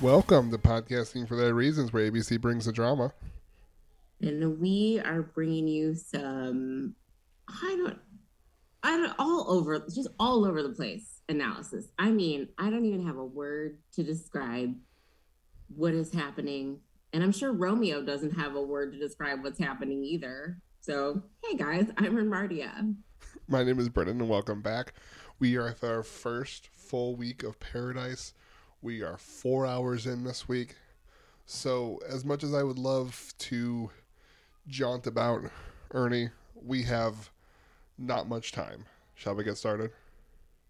Welcome to Podcasting for Their Reasons, where ABC brings the drama. And we are bringing you some, all over the place analysis. I mean, I don't even have a word to describe what is happening. And I'm sure Romeo doesn't have a word to describe what's happening either. So, hey guys, I'm Mardia. My name is Brendan, and welcome back. We are at our first full week of Paradise. We are 4 hours in this week. So, as much as I would love to jaunt about Ernie, we have not much time. Shall we get started?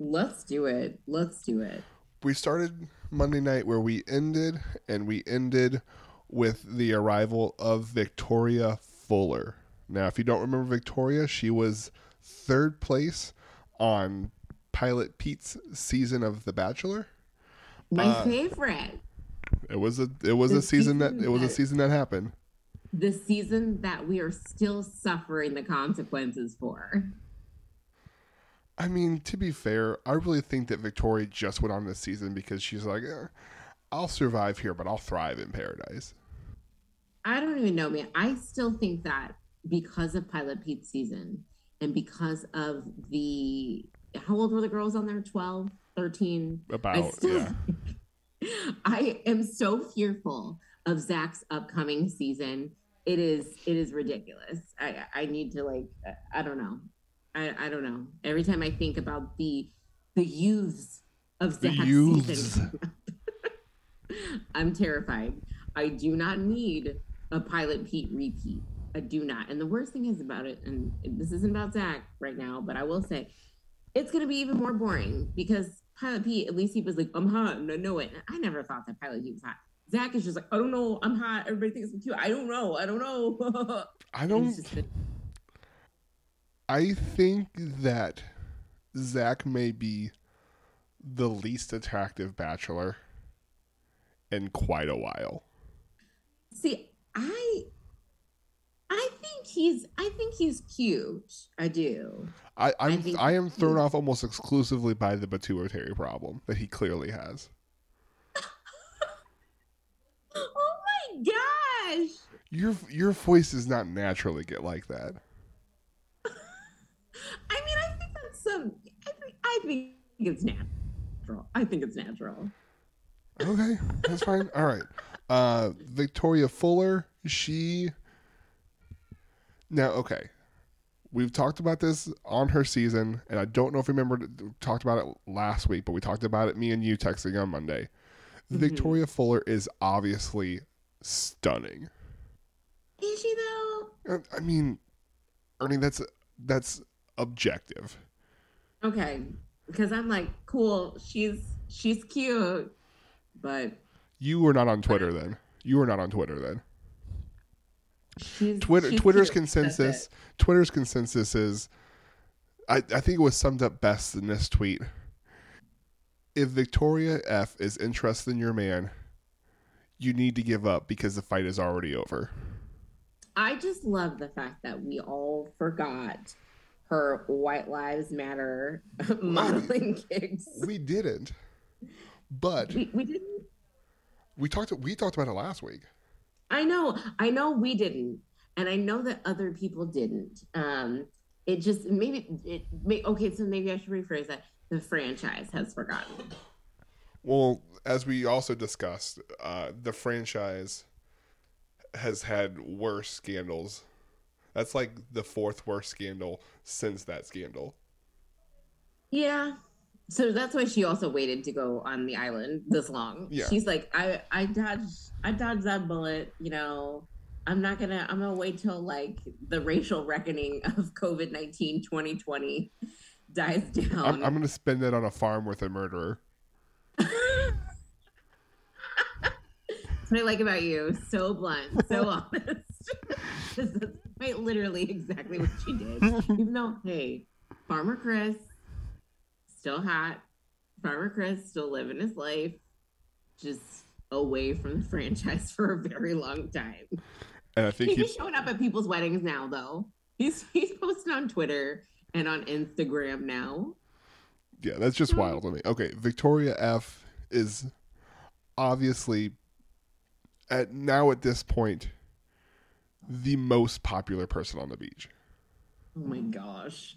Let's do it. We started Monday night where we ended, and we ended with the arrival of Victoria Fuller. Now, if you don't remember Victoria, she was third place on Pilot Pete's season of The Bachelor. My favorite. It was a season that happened. The season that we are still suffering the consequences for. I mean, to be fair, I really think that Victoria just went on this season because she's like, I'll survive here, but I'll thrive in Paradise. I don't even know, man. I still think that because of Pilot Pete's season and because of the... How old were the girls on there? 12, 13? I am so fearful of Zach's upcoming season. It is ridiculous. I need to, like, I don't know. I don't know. Every time I think about the youths of Zach's season, I'm terrified. I do not need a Pilot Pete repeat. I do not. And the worst thing is about it, and this isn't about Zach right now, but I will say, it's going to be even more boring because Pilot Pete, at least he was like, I'm hot. No, it. I never thought that Pilot Pete was hot. Zach is just like, I don't know. I'm hot. Everybody thinks I'm cute. I don't know. I think that Zach may be the least attractive bachelor in quite a while. See, I think he's cute. I do. I am thrown off almost exclusively by the pituitary problem that he clearly has. Oh my gosh! Your voice does not naturally get like that. I mean, I think it's natural. Okay, that's fine. All right, Victoria Fuller. She. Now, okay, we've talked about this on her season, and I don't know if you remember, talked about it last week, but we talked about it, me and you texting on Monday. Mm-hmm. Victoria Fuller is obviously stunning. Is she, though? I mean, Ernie, that's objective. Okay, because I'm like, cool, she's cute, but... You were not on Twitter then. Twitter's consensus is, I think it was summed up best in this tweet. If Victoria F is interested in your man, you need to give up because the fight is already over. I just love the fact that we all forgot her White Lives Matter modeling gigs. We didn't, but we didn't. We talked about it last week. I know we didn't. And I know that other people didn't. Maybe I should rephrase that. The franchise has forgotten. Well, as we also discussed, the franchise has had worse scandals. That's like the fourth worst scandal since that scandal. Yeah. So that's why she also waited to go on the island this long. Yeah. She's like, I dodged that bullet, you know. I'm gonna wait till like the racial reckoning of COVID-19 2020 dies down. I'm gonna spend it on a farm with a murderer. That's what I like about you. So blunt, so honest. That's quite literally exactly what she did. Even though, hey, Farmer Chris. Still hot. Farmer Chris still living his life, just away from the franchise for a very long time. And I think he's showing up at people's weddings now, though. He's posting on Twitter and on Instagram now. Yeah, that's just wild to me. Okay, Victoria F is obviously at this point the most popular person on the beach. Oh my gosh.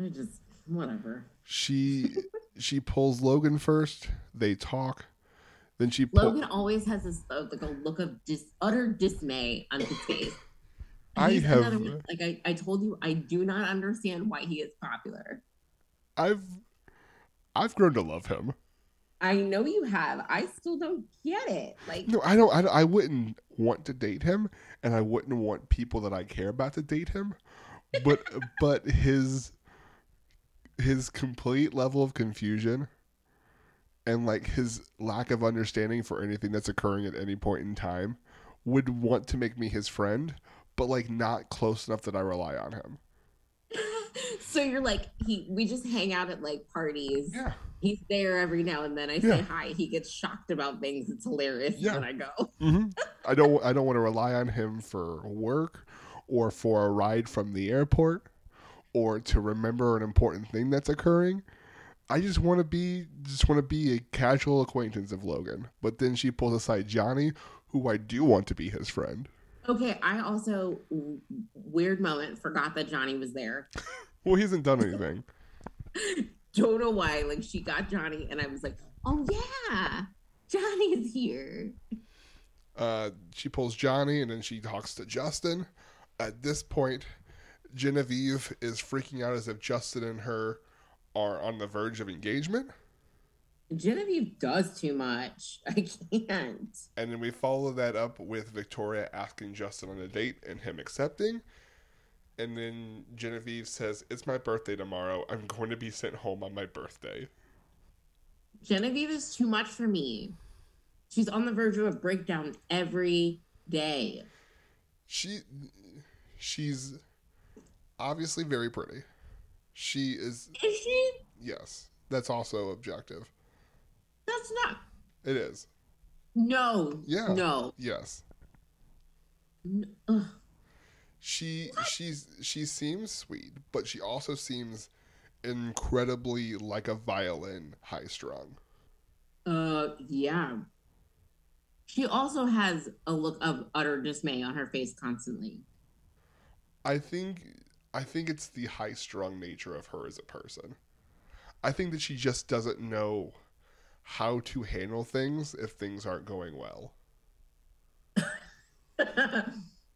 I just whatever. She pulls Logan first, they talk. Then she Logan always has this like a look of utter dismay on his face. I told you, I do not understand why he is popular. I've grown to love him. I know you have. I still don't get it. Like, no, I don't. I wouldn't want to date him, and I wouldn't want people that I care about to date him. But but his complete level of confusion. And like his lack of understanding for anything that's occurring at any point in time would want to make me his friend, but like not close enough that I rely on him. So you're like, we just hang out at like parties. Yeah. He's there every now and then. I say hi. He gets shocked about things. It's hilarious when I go. Mm-hmm. I don't want to rely on him for work or for a ride from the airport or to remember an important thing that's occurring. I just want to be a casual acquaintance of Logan. But then she pulls aside Johnny, who I do want to be his friend. Okay, I also, weird moment, forgot that Johnny was there. Well, he hasn't done anything. Don't know why. Like, she got Johnny, and I was like, oh, yeah, Johnny is here. She pulls Johnny, and then she talks to Justin. At this point, Genevieve is freaking out as if Justin and her are on the verge of engagement. Genevieve does too much. I can't. And then we follow that up with Victoria asking Justin on a date and him accepting. And then Genevieve says, it's my birthday tomorrow. I'm going to be sent home on my birthday. Genevieve is too much for me. She's on the verge of a breakdown every day. She's obviously very pretty. She is. Is she? Yes. That's also objective. That's not. It is. No. Yeah. No. Yes. No. She seems sweet, but she also seems incredibly like a violin, high strung. Yeah. She also has a look of utter dismay on her face constantly. I think it's the high-strung nature of her as a person. I think that she just doesn't know how to handle things if things aren't going well.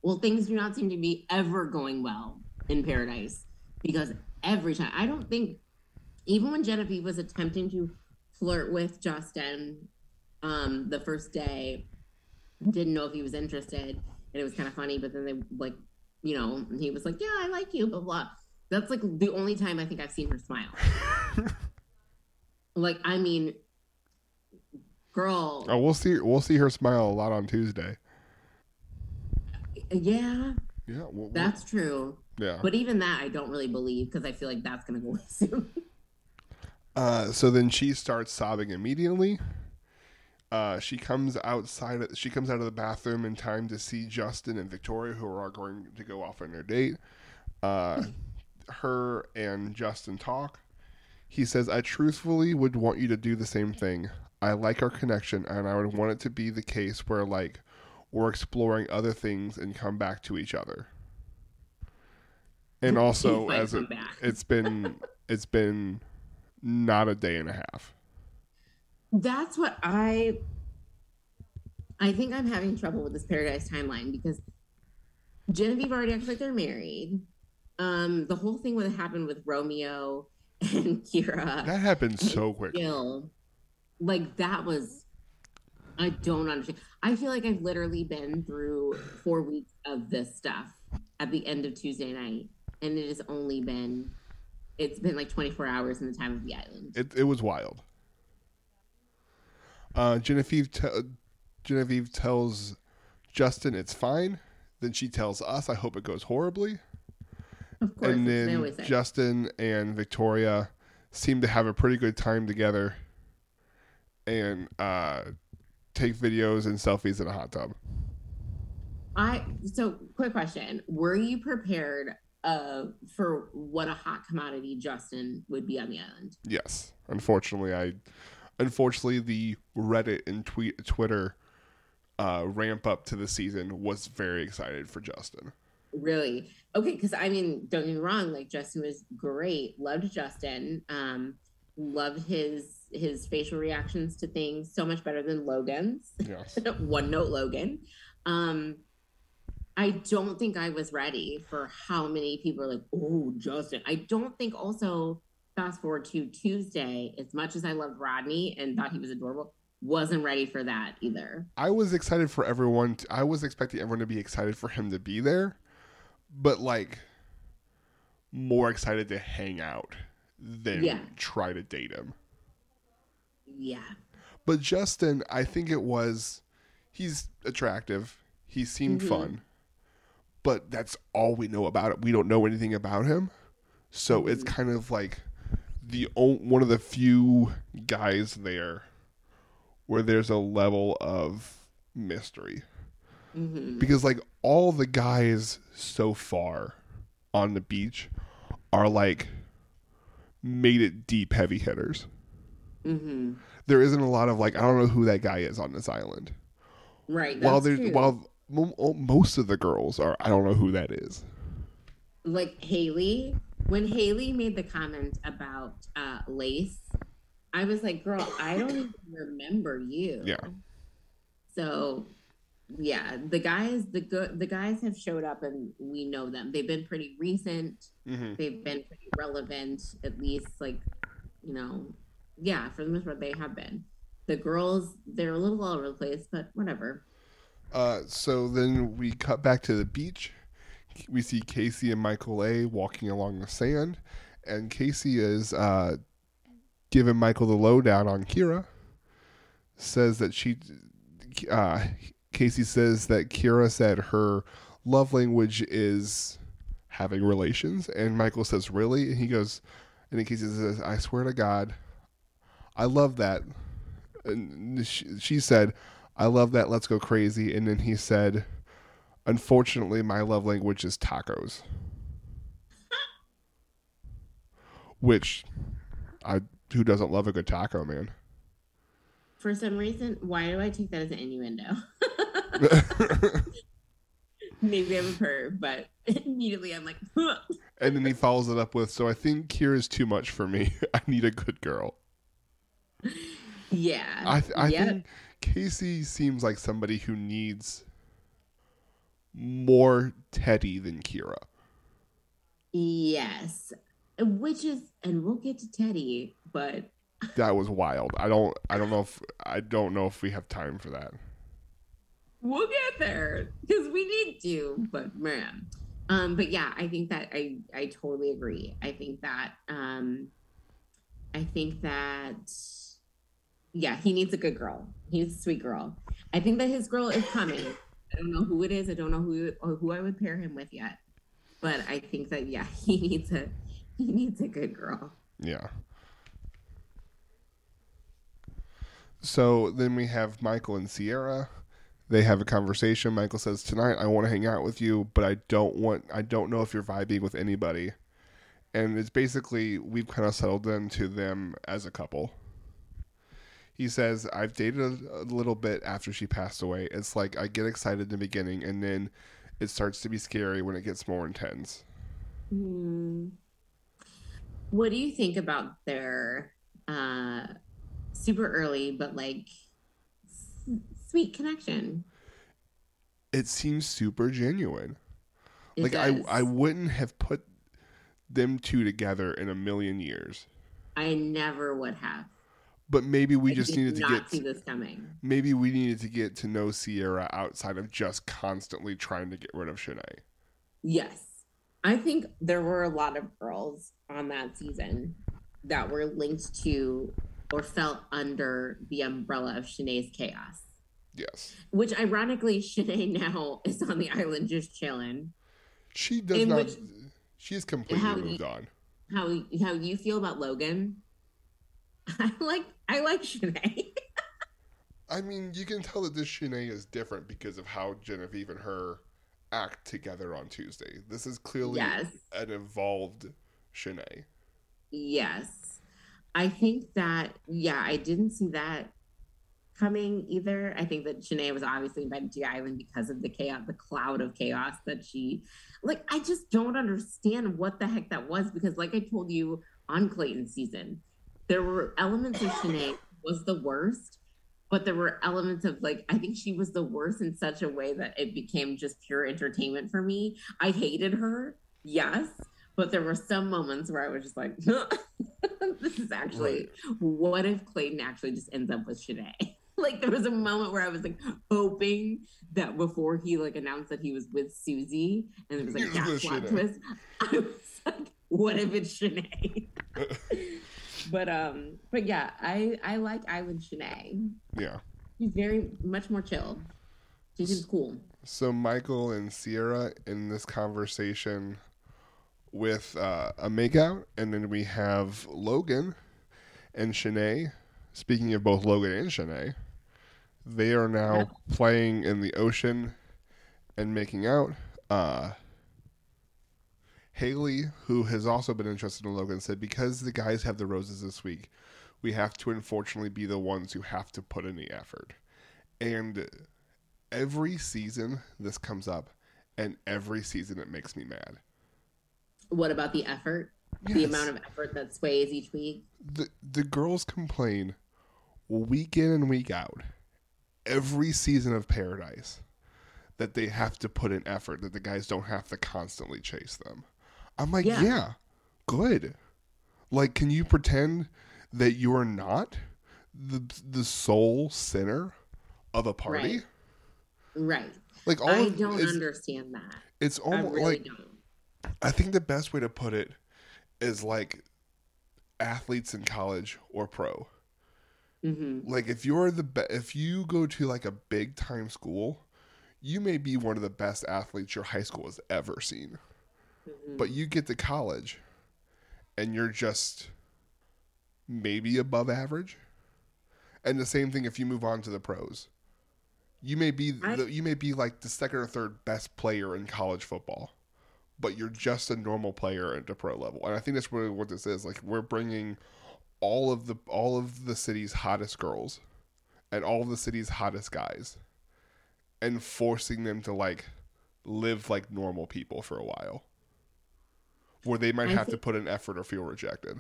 Well, things do not seem to be ever going well in Paradise. Because every time, I don't think, even when Genevieve was attempting to flirt with Justin the first day, didn't know if he was interested. And it was kind of funny, but then they like, you know, and he was like, yeah, I like you, blah, blah. That's like the only time I think I've seen her smile. Like, I mean, girl. Oh, we'll see her smile a lot on Tuesday. Yeah. Yeah. That's true. Yeah. But even that I don't really believe because I feel like that's going to go away soon. So then she starts sobbing immediately. She comes out of the bathroom in time to see Justin and Victoria, who are going to go off on their date. Her and Justin talk. He says, I truthfully would want you to do the same thing. I like our connection, and I would want it to be the case where, like, we're exploring other things and come back to each other. And also, as it's been not a day and a half. That's what I think I'm having trouble with this Paradise timeline because Genevieve already acts like they're married. The whole thing would have happened with Romeo and Kira. That happened so quick. Jill. Like that was, I don't understand. I feel like I've literally been through 4 weeks of this stuff at the end of Tuesday night. And it has only been, it's been like 24 hours in the time of the island. It was wild. Genevieve tells Justin it's fine. Then she tells us, I hope it goes horribly. Of course. And then Justin and Victoria seem to have a pretty good time together and take videos and selfies in a hot tub. So quick question. Were you prepared for what a hot commodity Justin would be on the island? Yes. Unfortunately, Unfortunately, the Reddit and Twitter ramp up to the season was very excited for Justin. Really? Okay, because I mean, don't get me wrong, like Justin was great. Loved Justin. Loved his facial reactions to things, so much better than Logan's. Yes. One note Logan. I don't think I was ready for how many people are like, oh, Justin. I don't think also, fast forward to Tuesday, as much as I loved Rodney and thought he was adorable, wasn't ready for that either. I was excited for everyone. I was expecting everyone to be excited for him to be there, but like more excited to hang out than try to date him. Yeah. But Justin, I think it was, he's attractive. He seemed fun, but that's all we know about it. We don't know anything about him. So it's kind of like the one of the few guys there where there's a level of mystery. Mm-hmm. Because like all the guys so far on the beach are like made it deep heavy hitters. Mm-hmm. There isn't a lot of like, I don't know who that guy is on this island. Right. While most of the girls are, I don't know who that is. Like Haley, when Haley made the comment about Lace, I was like, girl, I don't even remember you. Yeah. So, yeah, the guys have showed up and we know them. They've been pretty recent. Mm-hmm. They've been pretty relevant, at least like, you know, yeah, for the most part, they have been. The girls, they're a little all over the place, but whatever. So then we cut back to the beach. We see Casey and Michael A walking along the sand. And Casey is giving Michael the lowdown on Kira. Says that Casey says that Kira said her love language is having relations. And Michael says, really? And he goes, and then Casey says, I swear to God, I love that. And she said, I love that. Let's go crazy. And then he said, unfortunately, my love language is tacos. Which, who doesn't love a good taco, man? For some reason, why do I take that as an innuendo? Maybe I'm a perv, but immediately I'm like, huh. And then he follows it up with, so I think Kira's too much for me. I need a good girl. Yeah. I think Casey seems like somebody who needs more Teddy than Kira. Yes. Which is, and we'll get to Teddy, but that was wild. I don't know if we have time for that. We'll get there because we need to, but man. But yeah, I think that I totally agree. I think that yeah, he needs a good girl. He needs a sweet girl. I think that his girl is coming. I don't know who it is. I don't know who I would pair him with yet. But I think that yeah, he needs a good girl. Yeah. So then we have Michael and Sierra. They have a conversation. Michael says, "Tonight I want to hang out with you, but I don't know if you're vibing with anybody." And it's basically we've kind of settled into them as a couple. He says, I've dated a little bit after she passed away. It's like I get excited in the beginning, and then it starts to be scary when it gets more intense. Mm. What do you think about their super early but, like, sweet connection? It seems super genuine. It like, does. I wouldn't have put them two together in a million years. I never would have. But maybe we just needed to get. See this coming. Maybe we needed to get to know Sierra outside of just constantly trying to get rid of Shanae. Yes, I think there were a lot of girls on that season that were linked to or fell under the umbrella of Shanae's chaos. Yes. Which ironically, Shanae now is on the island just chilling. She does not. She's completely moved on. How you feel about Logan? I like Shanae. I mean, you can tell that this Shanae is different because of how Genevieve and her act together on Tuesday. This is clearly an evolved Shanae. Yes. I think that, yeah, I didn't see that coming either. I think that Shanae was obviously invited to the island because of the chaos, the cloud of chaos that she, like, I just don't understand what the heck that was, because like I told you on Clayton's season, there were elements of Shanae was the worst, but there were elements of, like, I think she was the worst in such a way that it became just pure entertainment for me. I hated her, yes, but there were some moments where I was just like, this is actually, what if Clayton actually just ends up with Shanae? Like, there was a moment where I was, like, hoping that before he, like, announced that he was with Susie, and it was, like, that plot twist, I was like, what if it's Shanae? But yeah, I like Island Shanae. Yeah. She's very much more chill. She's just cool. So Michael and Sierra in this conversation with a makeout, and then we have Logan and Shanae. Speaking of both Logan and Shanae, they are now playing in the ocean and making out. Haley, who has also been interested in Logan, said, because the guys have the roses this week, we have to unfortunately be the ones who have to put in the effort. And every season this comes up, and every season it makes me mad. What about the effort? Yes. The amount of effort that sways each week? The girls complain week in and week out, every season of Paradise, that they have to put in effort, that the guys don't have to constantly chase them. I'm like, yeah, good. Like, can you pretend that you are not the sole sinner of a party? Right. Like, I don't understand that. It's almost, I really don't. I think the best way to put it is like athletes in college or pro. Mm-hmm. Like, if you're if you go to like a big time school, you may be one of the best athletes your high school has ever seen. Mm-hmm. But you get to college and you're just maybe above average. And the same thing if you move on to the pros. You may be like the second or third best player in college football, but you're just a normal player at the pro level. And I think that's really what this is. Like, we're bringing all of the city's hottest girls and all of the city's hottest guys and forcing them to, like, live like normal people for a while, where they might have to put in effort or feel rejected.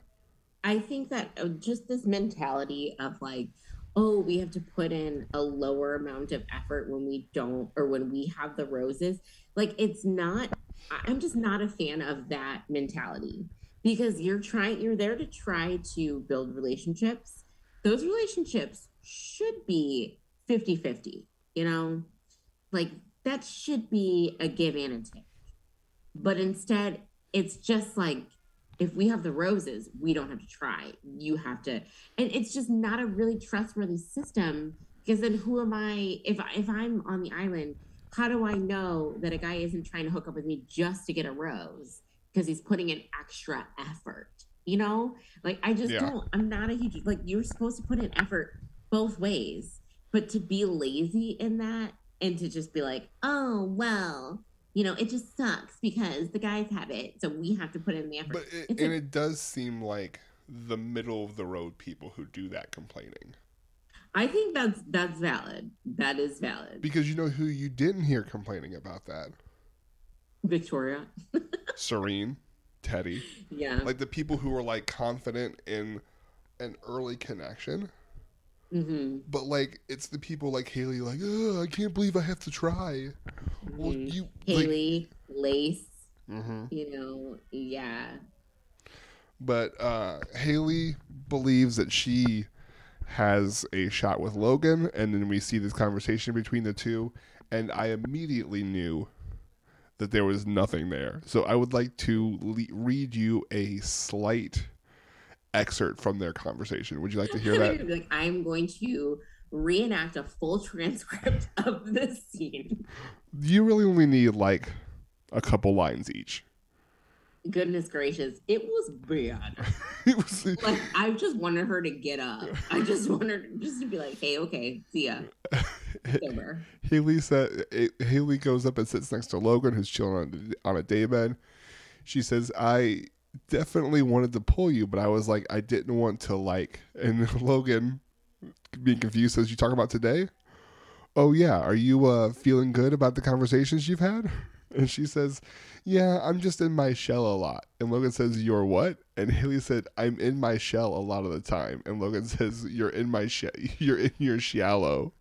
I think that just this mentality of, like, oh, we have to put in a lower amount of effort when we don't, or when we have the roses. Like, it's not, I'm just not a fan of that mentality, because you're there to try to build relationships. Those relationships should be 50-50, you know? Like, that should be a give and a take. But instead, it's just like, if we have the roses, we don't have to try. You have to. And it's just not a really trustworthy system, because then who am I? If I'm on the island, how do I know that a guy isn't trying to hook up with me just to get a rose, because he's putting in extra effort, you know? Like, I just don't. I'm not a huge, like, you're supposed to put in effort both ways. But to be lazy in that, and to just be like, oh, well, you know, it just sucks because the guys have it, so we have to put in the effort. But it does seem like the middle of the road people who do that complaining. I think that's valid. That is valid. Because you know who you didn't hear complaining about that? Victoria. Serene, Teddy. Yeah. Like, the people who were, like, confident in an early connection. Mm-hmm. But, like, it's the people like Haley, like, I can't believe I have to try. Mm-hmm. Well, Haley, like, Lace, mm-hmm. You know, yeah. But Haley believes that she has a shot with Logan, and then we see this conversation between the two, and I immediately knew that there was nothing there. So I would like to read you a slight excerpt from their conversation. Would you like to hear that? Like, I'm going to reenact a full transcript of this scene. You really only need like a couple lines each. Goodness gracious, it was bad. Like, I just wanted her to get up. I just wanted her just to be like, hey, okay, see ya. Haley goes up and sits next to Logan, who's chilling on a daybed. She says, I definitely wanted to pull you, but I was like, I didn't want to like, and Logan being confused says, you talking about today? Oh yeah. Are you feeling good about the conversations you've had? And she says, yeah, I'm just in my shell a lot. And Logan says, you're what? And Haley said, I'm in my shell a lot of the time. And Logan says, you're in my shell. You're in your shallow.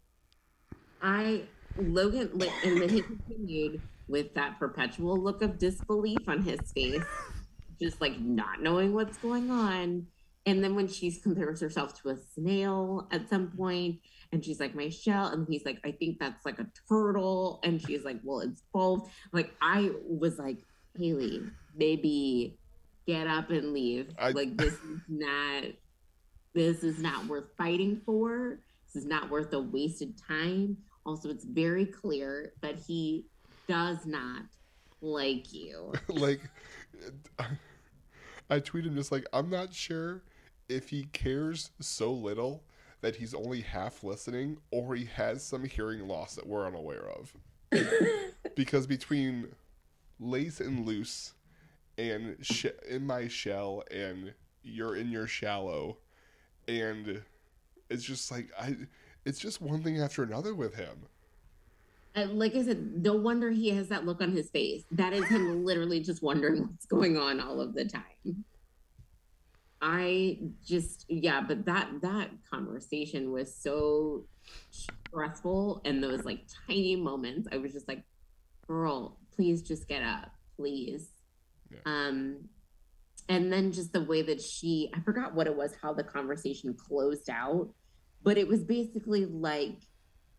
And then he continued with that perpetual look of disbelief on his face, just like not knowing what's going on. And then when she compares herself to a snail at some point, and she's like, my shell. And he's like, I think that's like a turtle. And she's like, well, it's both. Like, I was like, Haley, maybe get up and leave. This is not worth fighting for. This is not worth a wasted time. Also, it's very clear that he does not like you. Like, I tweeted him just like, I'm not sure if he cares so little that he's only half listening or he has some hearing loss that we're unaware of. Because between Lace and Loose and in my shell and you're in your shallow, and it's just like, it's just one thing after another with him. Like I said, no wonder he has that look on his face. That is him literally just wondering what's going on all of the time. But that conversation was so stressful, and those like tiny moments, I was just like, girl, please just get up, please. Yeah. And then just the way that I forgot what it was, how the conversation closed out, but it was basically like,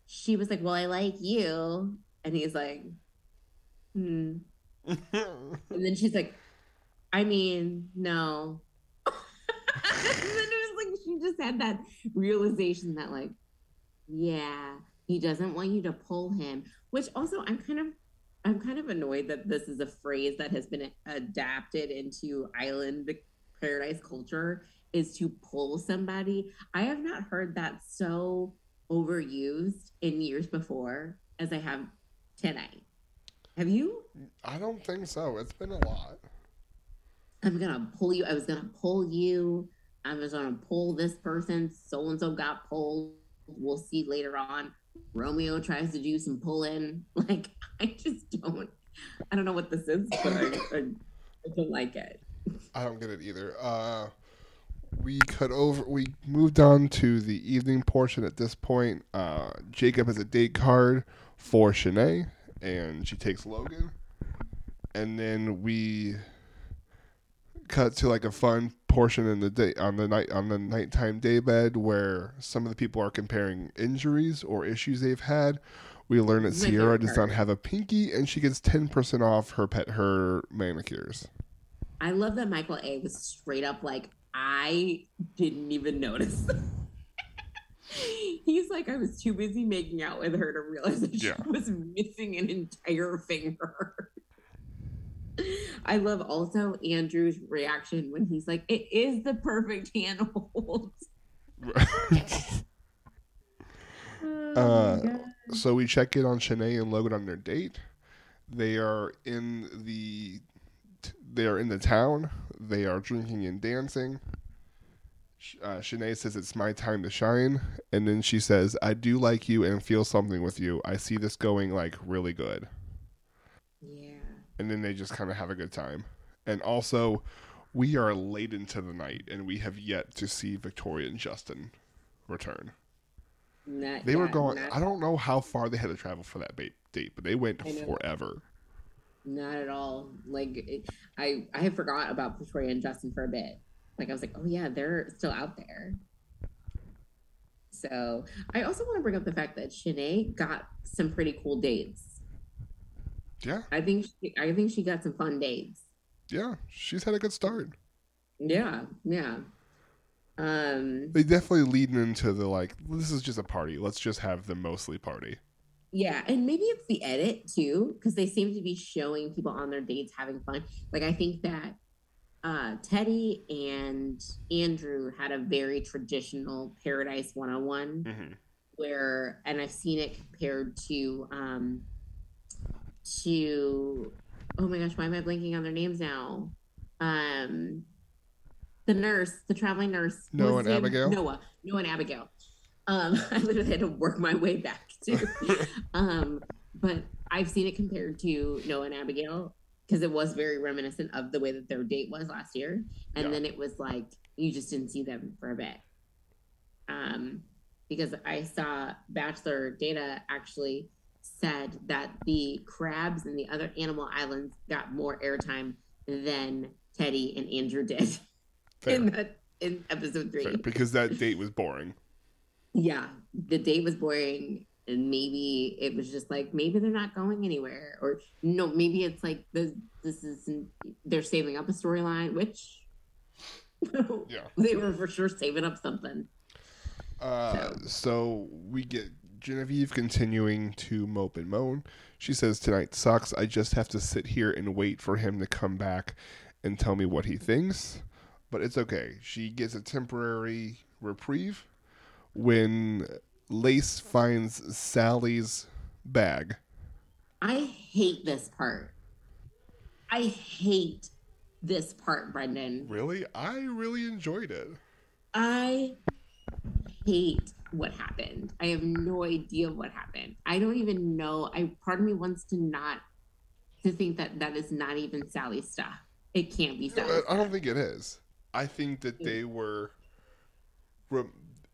she was like, well, I like you. And he's like, And then she's like, I mean, no. And then it was like, she just had that realization that like, yeah, he doesn't want you to pull him, which also I'm kind of annoyed that this is a phrase that has been adapted into island paradise culture, is to pull somebody. I have not heard that so overused in years before as I have tonight. Have you? I don't think so. It's been a lot. I'm gonna pull you. I was gonna pull you. I was gonna pull this person. So and so got pulled. We'll see later on. Romeo tries to do some pulling. Like, I don't know what this is, but I don't like it. I don't get it either. We moved on to the evening portion at this point. Jacob has a date card for Shanae, and she takes Logan. And then we cut to like a fun portion in the day on the nighttime daybed where some of the people are comparing injuries or issues they've had. We learn that Sierra does not have a pinky, and she gets 10% off her manicures. I love that Michael A was straight up like, I didn't even notice. He's like, I was too busy making out with her to realize that she was missing an entire finger. I love also Andrew's reaction when he's like, it is the perfect hand hold. So we check in on Shanae and Logan on their date. They are in the town. They are drinking and dancing. Shanae says, it's my time to shine. And then she says, I do like you and feel something with you. I see this going like really good. Yeah. And then they just kind of have a good time. And also, we are late into the night, and we have yet to see Victoria and Justin return. I don't know how far they had to travel for that date, but they went forever. Not at all. Like, I forgot about Victoria and Justin for a bit. Like, I was like, oh yeah, they're still out there. So I also want to bring up the fact that Shanae got some pretty cool dates. Yeah, I think she got some fun dates. Yeah, she's had a good start. Yeah. They definitely leading into the like, this is just a party. Let's just have them mostly party. Yeah, and maybe it's the edit too, because they seem to be showing people on their dates having fun. Like, I think that Teddy and Andrew had a very traditional Paradise 101, mm-hmm. where, and I've seen it compared to. Oh my gosh, why am I blanking on their names now? the nurse, the traveling nurse. Noah and Abigail? Noah and Abigail. I literally had to work my way back to. But I've seen it compared to Noah and Abigail because it was very reminiscent of the way that their date was last year. And then it was like, you just didn't see them for a bit. Because I saw Bachelor Data actually said that the crabs and the other animal islands got more airtime than Teddy and Andrew did in episode 3. Fair, because that date was boring. Yeah, the date was boring, and maybe it was just like, maybe they're not going anywhere, or no, maybe it's like this is, they're saving up a storyline, which they were for sure saving up something. So we get Genevieve continuing to mope and moan. She says, "Tonight sucks. I just have to sit here and wait for him to come back and tell me what he thinks." But it's okay. She gets a temporary reprieve when Lace finds Sally's bag. I hate this part. I hate this part, Brendan. Really? I really enjoyed it. I hate what happened. I have no idea what happened. I don't even know. Part of me wants to think that is not even Sally's stuff. It can't be Sally's stuff. I don't think it is. I think that they were...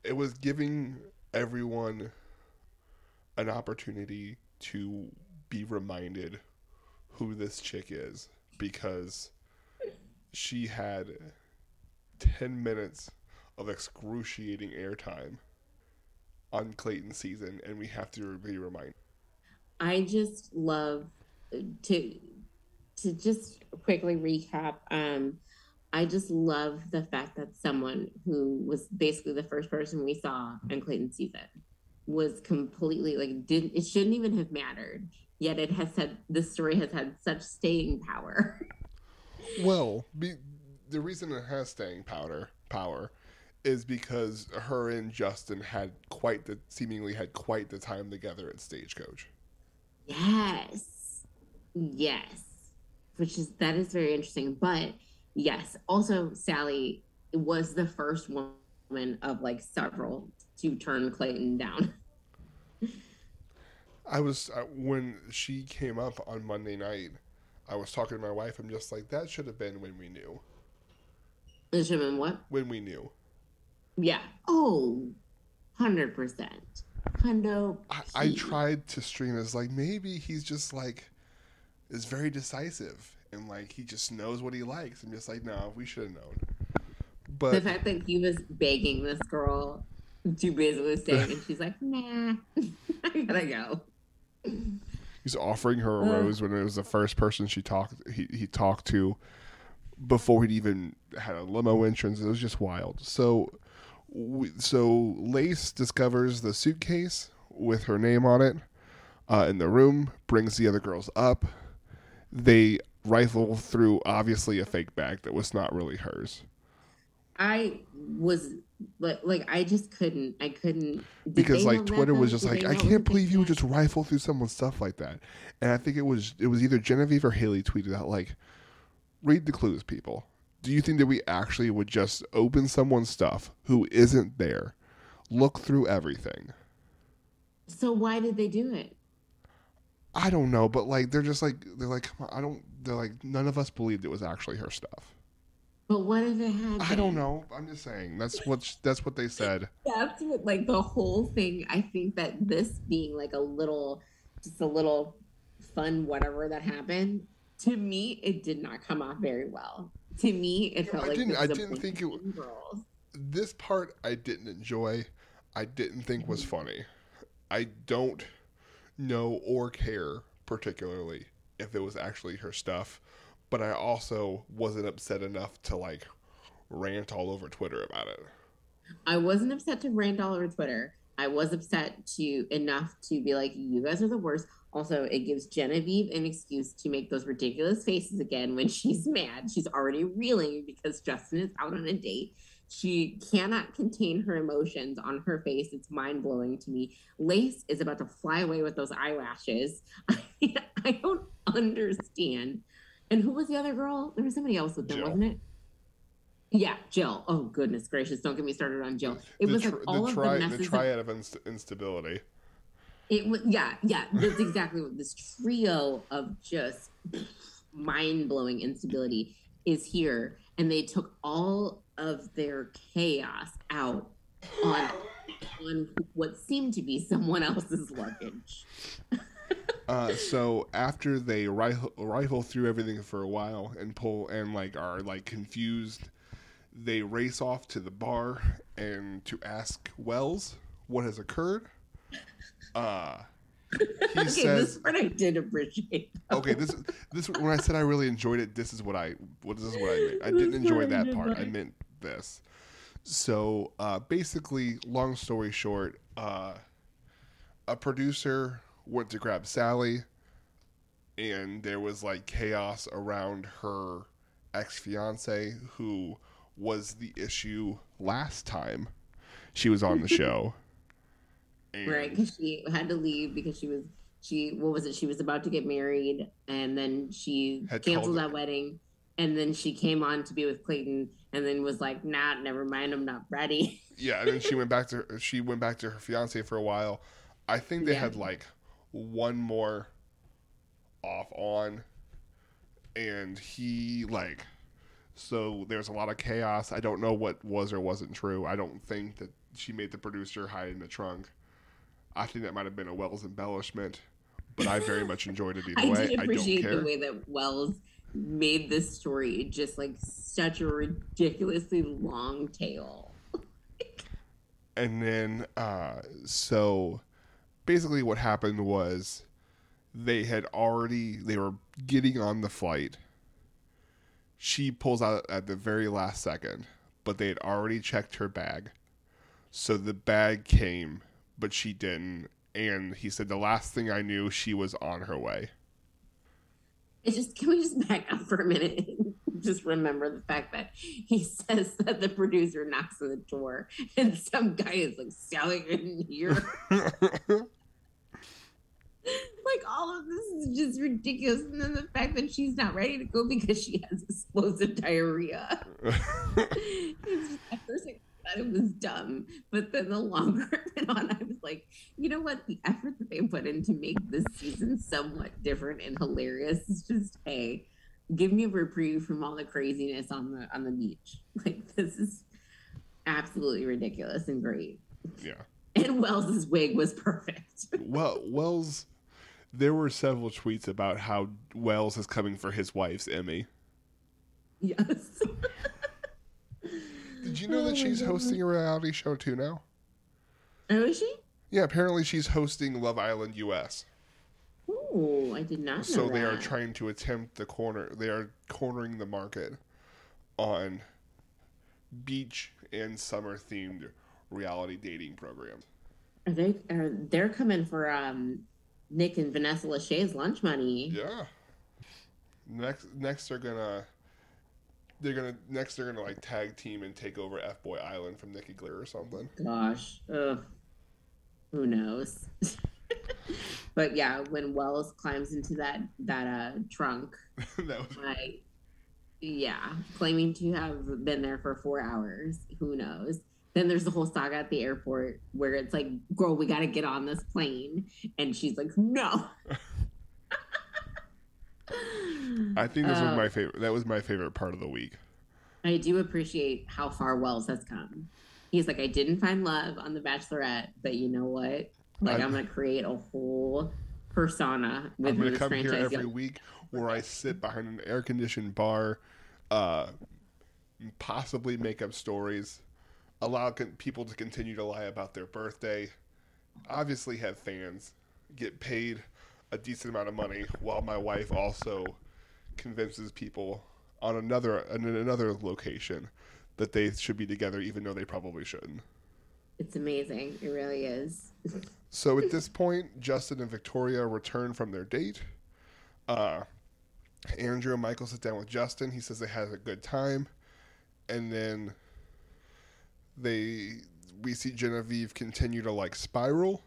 It was giving everyone an opportunity to be reminded who this chick is, because she had 10 minutes of excruciating airtime on Clayton's season, and we have to be reminded. I just love to just quickly recap. I just love the fact that someone who was basically the first person we saw in Clayton's season was completely it shouldn't even have mattered, yet it has had, this story has had such staying power. Well, the reason it has staying power is because her and Justin had quite the time together at Stagecoach. Yes. That is very interesting, but yes. Also, Sally was the first woman of several to turn Clayton down. When she came up on Monday night, I was talking to my wife. I'm just like, that should have been when we knew. It should have been what? When we knew. Yeah. Oh, 100%. Hundo. I tried to stream as maybe he's just is very decisive. And he just knows what he likes. I'm just no, we should have known. But the fact that he was begging this girl to basically stay, and she's like, nah, I gotta go. He's offering her a rose when it was the first person he talked to before he'd even had a limo entrance. It was just wild. So Lace discovers the suitcase with her name on it in the room, brings the other girls up. They rifle through obviously a fake bag that was not really hers. I was I couldn't because Twitter was just I can't believe you would just rifle through someone's stuff like that. And I think it was either Genevieve or Haley tweeted out read the clues, people. Do you think that we actually would just open someone's stuff who isn't there, look through everything? So why did they do it? I don't know, but they're just come on, none of us believed it was actually her stuff. But what if it happened? I don't know. I'm just saying that's what they said. That's what, the whole thing. I think that this being a little fun whatever that happened, to me it did not come off very well. To me, it felt I didn't think it. Girls. This part I didn't enjoy. I didn't think was funny. I don't know or care particularly if it was actually her stuff, but I also wasn't upset enough to rant all over Twitter about it. I wasn't upset to rant all over Twitter. I was upset enough to be you guys are the worst. Also, it gives Genevieve an excuse to make those ridiculous faces again when she's mad. She's already reeling because Justin is out on a date. She cannot contain her emotions on her face. It's mind-blowing to me. Lace is about to fly away with those eyelashes. I don't understand And who was the other girl? There was somebody else with them, Jill. Wasn't it? Yeah, Jill. Oh, goodness gracious. Don't get me started on Jill. It was like all of the messes. The triad of instability. It was, yeah. That's exactly what this trio of just mind-blowing instability is here. And they took all of their chaos out on what seemed to be someone else's luggage. So after they rifle through everything for a while and are confused, they race off to the bar and to ask Wells what has occurred. He says, this part I did appreciate. Though. Okay, this when I said I really enjoyed it, this is what I meant. I didn't enjoy that part. I meant this. So basically, long story short, a producer went to grab Sally, and there was chaos around her ex-fiance, who was the issue last time she was on the show. Right, because she had to leave because she was about to get married, and then she canceled that wedding, and then she came on to be with Clayton, and then was like, "Nah, never mind, I'm not ready." Yeah, and then she went back to her fiance for a while. I think they had one more off on, and so there's a lot of chaos. I don't know what was or wasn't true. I don't think that she made the producer hide in the trunk. I think that might have been a Wells embellishment, but I very much enjoyed it either way. I appreciate the way that Wells made this story just such a ridiculously long tale. And then, so basically what happened was they were getting on the flight. She pulls out at the very last second, but they had already checked her bag. So the bag came, but she didn't. And he said, the last thing I knew, she was on her way. Can we just back up for a minute? Just remember the fact that he says that the producer knocks on the door and some guy is Sally, you're in here. All of this is just ridiculous. And then the fact that she's not ready to go because she has explosive diarrhea. At first I thought it was dumb, but then the longer it went on, I was like, you know what? The effort that they put in to make this season somewhat different and hilarious is just, hey, give me a reprieve from all the craziness on the beach. This is absolutely ridiculous and great. Yeah. And Wells's wig was perfect. Well, there were several tweets about how Wells is coming for his wife's Emmy. Yes. Did you know that she's hosting a reality show too now? Oh, is she? Yeah, apparently she's hosting Love Island US. Oh, I did not know. So they are trying to attempt they are cornering the market on beach and summer themed reality dating programs. They're coming for Nick and Vanessa Lachey's lunch money. Yeah. Next they're gonna tag team and take over F Boy Island from Nikki Glare or something. Gosh. Ugh. Who knows? But yeah, when Wells climbs into that trunk, that was... claiming to have been there for 4 hours, who knows? Then there's the whole saga at the airport where it's like, girl, we got to get on this plane. And she's like, no. I think this was my favorite. That was my favorite part of the week. I do appreciate how far Wells has come. He's like, I didn't find love on The Bachelorette, but you know what? I'm going to create a whole persona with this franchise. I'm going to come here every week where I sit behind an air-conditioned bar, possibly make up stories, allow people to continue to lie about their birthday, obviously have fans, get paid a decent amount of money, while my wife also convinces people on another location that they should be together even though they probably shouldn't. It's amazing. It really is. So at this point, Justin and Victoria return from their date. Andrew and Michael sit down with Justin. He says they had a good time. And then we see Genevieve continue to spiral.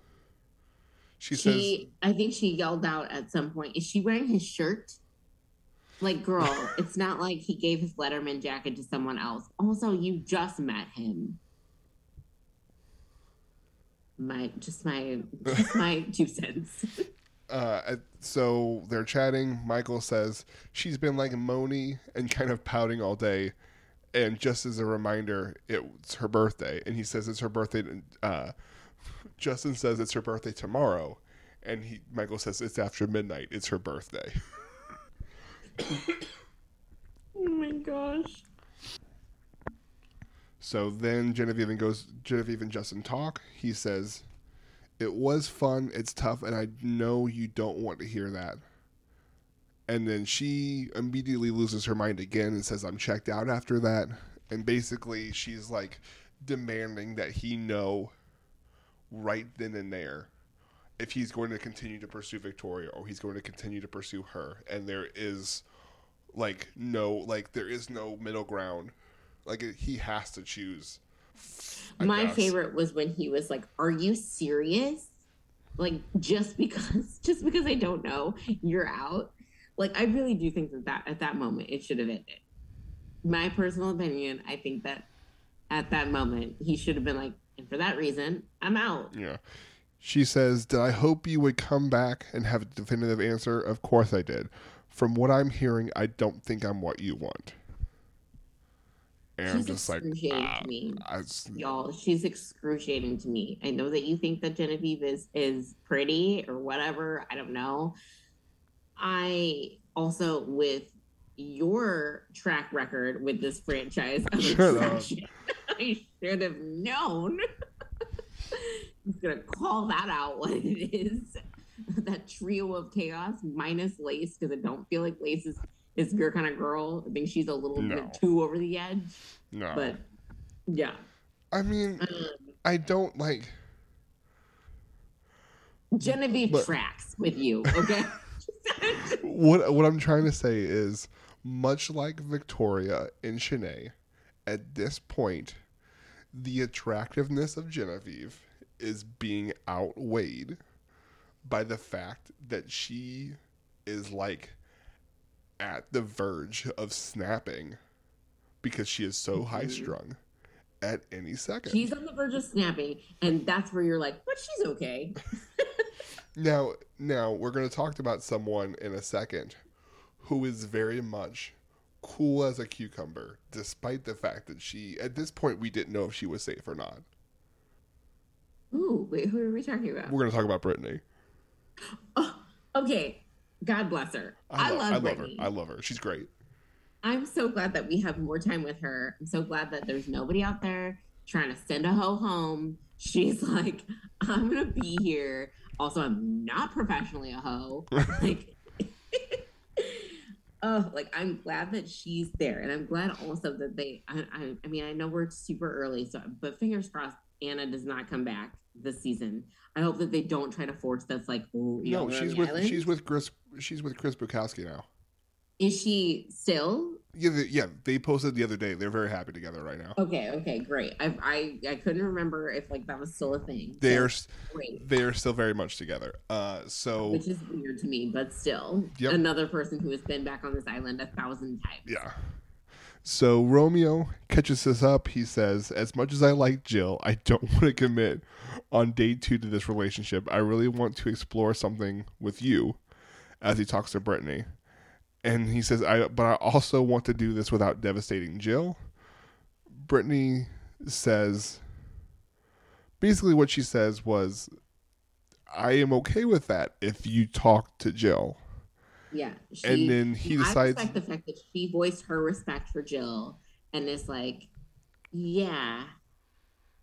She says, I think she yelled out at some point, is she wearing his shirt? Like, girl, it's not like he gave his Letterman jacket to someone else. Also, you just met him. My 2 cents. So they're chatting. Michael says she's been like moany and kind of pouting all day. And just as a reminder, it's her birthday. And he says it's her birthday. Justin says it's her birthday tomorrow. And Michael says it's after midnight. It's her birthday. Oh my gosh. So then Genevieve and Justin talk. He says, "It was fun. It's tough. And I know you don't want to hear that." And then she immediately loses her mind again and says, "I'm checked out after that." And basically she's like demanding that he know right then and there if he's going to continue to pursue Victoria or he's going to continue to pursue her. And there is no middle ground. Like, he has to choose. My favorite was when he was like, "Are you serious? Like, just because I don't know, you're out." Like, I really do think that at that moment, it should have ended. My personal opinion, I think that at that moment, he should have been like, "And for that reason, I'm out." Yeah. She says, "Did I hope you would come back and have a definitive answer? Of course I did. From what I'm hearing, I don't think I'm what you want." And she's she's excruciating to me. I know that you think that Genevieve is pretty or whatever. I don't know. I also, with your track record with this franchise, I should have known. I'm going to call that out what it is. That trio of chaos minus Lace, because I don't feel like Lace is your kind of girl. I think she's a little bit too over the edge. No. But, yeah. I mean, I don't like... Genevieve tracks with you, okay? What I'm trying to say is, much like Victoria and Shanae, at this point, the attractiveness of Genevieve is being outweighed by the fact that she is like at the verge of snapping because she is so high strung at any second. She's on the verge of snapping, and that's where you're like, but she's okay. Now we're going to talk about someone in a second who is very much cool as a cucumber, despite the fact that she, at this point, we didn't know if she was safe or not. Ooh, wait, who are we talking about? We're going to talk about Brittany. Oh, okay. God bless her. I love Brittany. I love her. She's great. I'm so glad that we have more time with her. I'm so glad that there's nobody out there trying to send a hoe home. She's like, "I'm going to be here. Also, I'm not professionally a hoe." Like, oh, like, I'm glad that she's there. And I'm glad also that I mean, I know we're super early, but fingers crossed Anna does not come back this season. I hope that they don't try to force that's like, "Oh, you know, she's with Chris Bukowski now." Is she still? Yeah, they posted the other day. They're very happy together right now. Okay, great. I couldn't remember if like that was still a thing. They are still very much together. Which is weird to me, but still, yep. Another person who has been back on this island 1,000 times. Yeah. So Romeo catches us up. He says, "As much as I like Jill, I don't want to commit on day 2 to this relationship. I really want to explore something with you," as he talks to Brittany. And he says, but I also want to do this without devastating Jill." Brittany says, basically what she says was, "I am okay with that if you talk to Jill." Yeah. And then he decides. I respect the fact that she voiced her respect for Jill and is like, yeah.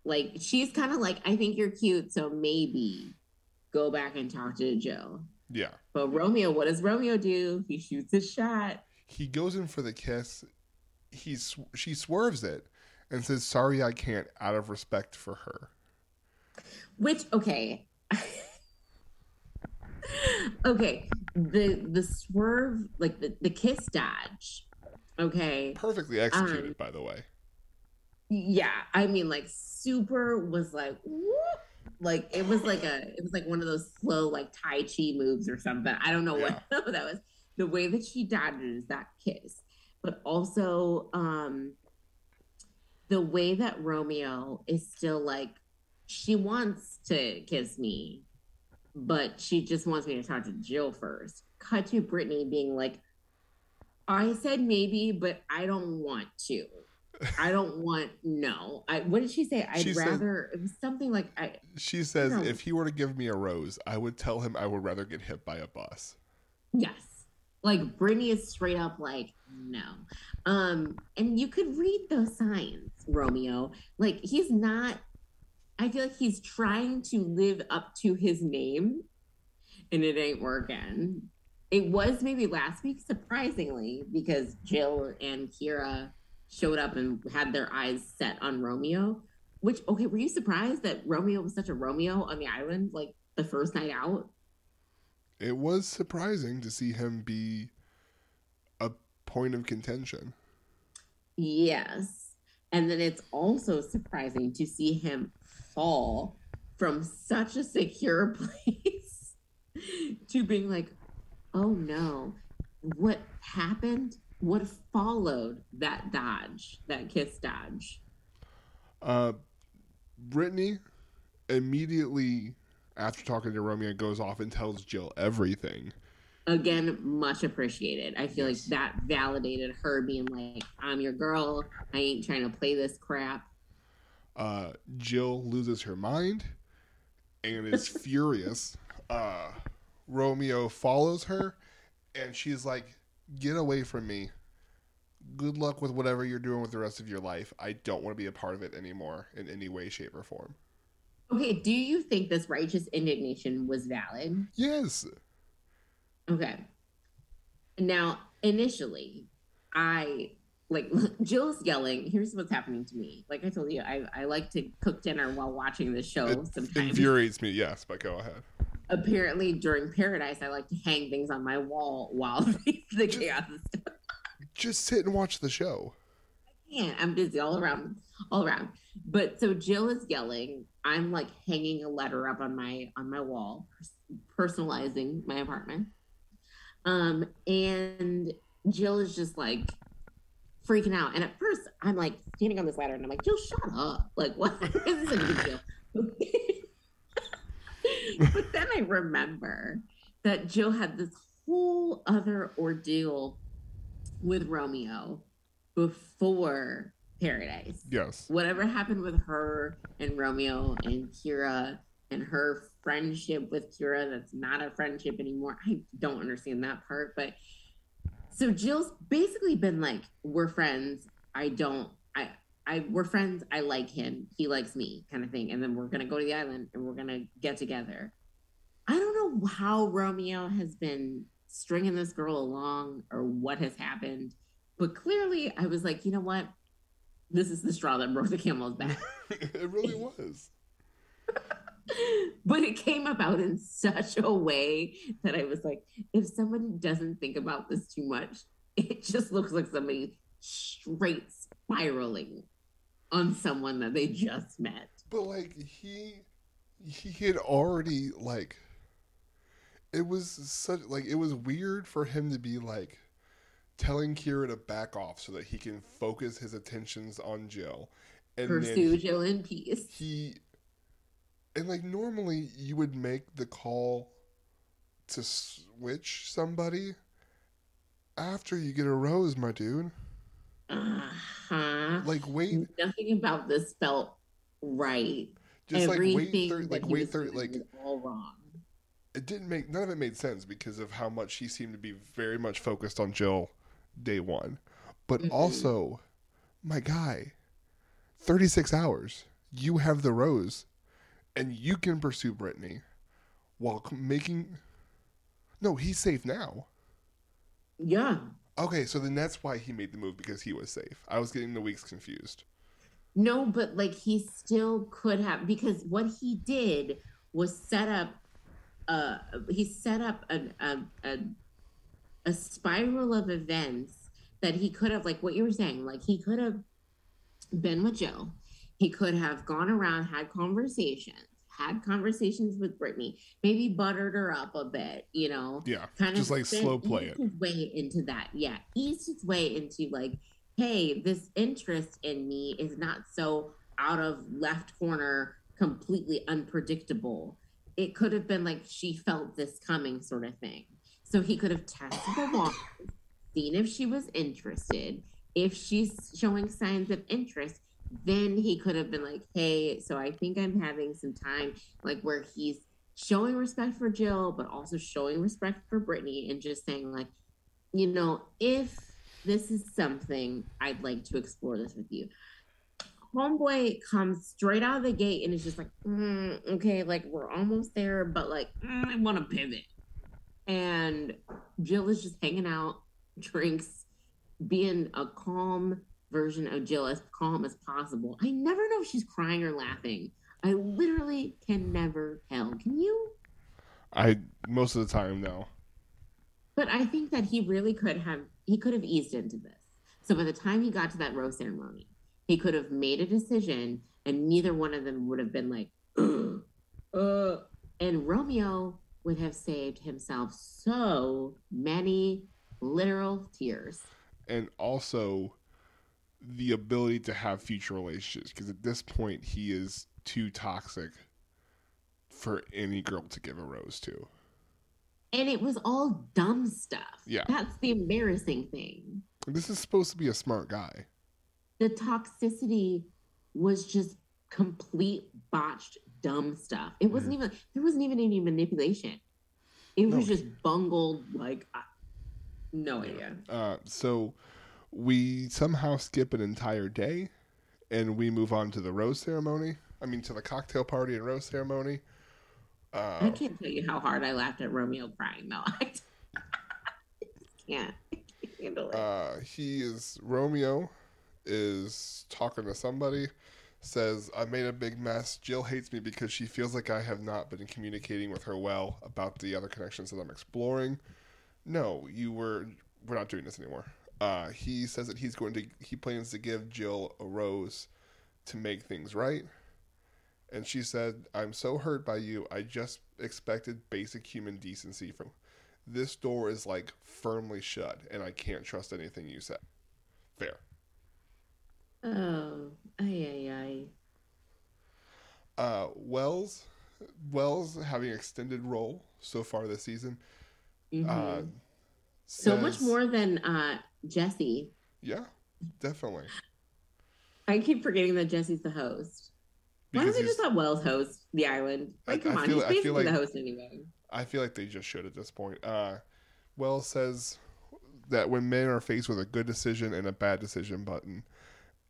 Like, she's kind of like, "I think you're cute, so maybe go back and talk to Jill." Yeah. But Romeo, what does Romeo do? He shoots his shot. He goes in for the kiss. She swerves it and says, "Sorry, I can't," out of respect for her. Which, okay. Okay. The swerve, like the kiss dodge. Okay. Perfectly executed, by the way. Yeah. I mean, like, super was like, whoop. Like, it was like one of those slow, like, Tai Chi moves or something. I don't know what that was. the way that she dodges that kiss, but also the way that Romeo is still like, she wants to kiss me, but she just wants me to talk to Jill first. Cut to Brittany being like, I said maybe, but I don't want to. I don't want, no. What did she say? It was something like, she says, if he were to give me a rose, I would tell him I would rather get hit by a bus. Yes. Like, Brittany is straight up like, no. And you could read those signs, Romeo. Like, he's not, I feel like he's trying to live up to his name, and it ain't working. It was maybe last week, surprisingly, because Jill and Kira showed up and had their eyes set on Romeo, which, okay, were you surprised that Romeo was such a Romeo on the island, like, the first night out? It was surprising to see him be a point of contention. Yes. And then it's also surprising to see him fall from such a secure place to being like, oh no, what happened? What followed that dodge, that kiss dodge? Brittany immediately, after talking to Romeo, goes off and tells Jill everything. Again, much appreciated. I feel like that validated her being like, I'm your girl. I ain't trying to play this crap. Jill loses her mind and is furious. Romeo follows her and she's like, get away from me. Good luck with whatever you're doing with the rest of your life. I don't want to be a part of it anymore in any way, shape, or form. Okay, do you think this righteous indignation was valid? Yes. Okay. Now, initially, Jill's yelling, here's what's happening to me. Like I told you, I like to cook dinner while watching the show sometimes. It infuriates me, yes, but go ahead. Apparently, during Paradise, I like to hang things on my wall while the chaos is still on. Just sit and watch the show. I can't. I'm busy all around. But so Jill is yelling. I'm like hanging a letter up on my wall, personalizing my apartment. And Jill is just like freaking out. And at first, I'm like standing on this ladder, and I'm like, Jill, shut up! Like, what? This is a big deal. But then I remember that Jill had this whole other ordeal with Romeo before Paradise. Yes. Whatever happened with her and Romeo and Kira and her friendship with Kira that's not a friendship anymore. I don't understand that part. But so Jill's basically been like, we're friends. We're friends. I like him. He likes me, kind of thing. And then we're going to go to the island and we're going to get together. I don't know how Romeo has been stringing this girl along or what has happened. But clearly I was like, you know what? This is the straw that broke the camel's back. It really was. But it came about in such a way that I was like, if somebody doesn't think about this too much, it just looks like somebody straight spiraling on someone that they just met. But like he had already like, it was weird for him to be like telling Kira to back off so that he can focus his attentions on Jill and pursue Jill in peace. And like normally you would make the call to switch somebody after you get a rose, my dude. Uh-huh. Like, wait. Nothing about this felt right. Just all wrong. It didn't make, none of it made sense because of how much he seemed to be very much focused on Jill day one. But also, my guy, 36 hours, you have the rose and you can pursue Brittany while he's safe now. Yeah. Okay, so then that's why he made the move, because he was safe. I was getting the weeks confused. No, but like he still could have, because what he did was set up a spiral of events that he could have, like what you were saying, like he could have been with Jill. He could have gone around, had conversations, had conversations with Brittany, maybe buttered her up a bit, you know? Yeah, kind just of like slow play it. His way into that. Yeah, eased his way into like, hey, this interest in me is not so out of left corner, completely unpredictable. It could have been like she felt this coming sort of thing. So he could have tested the waters, seen if she was interested. If she's showing signs of interest, then he could have been like, hey, so I think I'm having some time, like where he's showing respect for Jill, but also showing respect for Brittany and just saying like, you know, if this is something, I'd like to explore this with you. Homeboy comes straight out of the gate and is just like, okay, like we're almost there, but like, I want to pivot. And Jill is just hanging out, drinks, being a calm version of Jill, as calm as possible. I never know if she's crying or laughing. I literally can never tell. Can you? Most of the time, no. But I think that he really could have eased into this. So by the time he got to that rose ceremony, he could have made a decision and neither one of them would have been like, and Romeo would have saved himself so many literal tears. And also the ability to have future relationships, because at this point he is too toxic for any girl to give a rose to. And it was all dumb stuff. Yeah. That's the embarrassing thing. This is supposed to be a smart guy. The toxicity was just complete botched dumb stuff. It wasn't even, there wasn't even any manipulation. It was just bungled, like, no idea. So we somehow skip an entire day and we move on to the rose ceremony. I mean, to the cocktail party and rose ceremony. I can't tell you how hard I laughed at Romeo crying, though. I can't handle it. Romeo is talking to somebody, says, I made a big mess. Jill hates me because she feels like I have not been communicating with her well about the other connections that I'm exploring. No, we're not doing this anymore. He says that he plans to give Jill a rose to make things right. And she said, I'm so hurt by you. I just expected basic human decency from this. Door is like firmly shut and I can't trust anything you said. Fair. Oh, aye. Wells having extended role so far this season. Mm-hmm. So much more than Jesse. Yeah, definitely. I keep forgetting that Jesse's the host. Why don't they just let Wells host the island? Like, come on, he's basically the host anyway. I feel like they just should at this point. Wells says that when men are faced with a good decision and a bad decision button,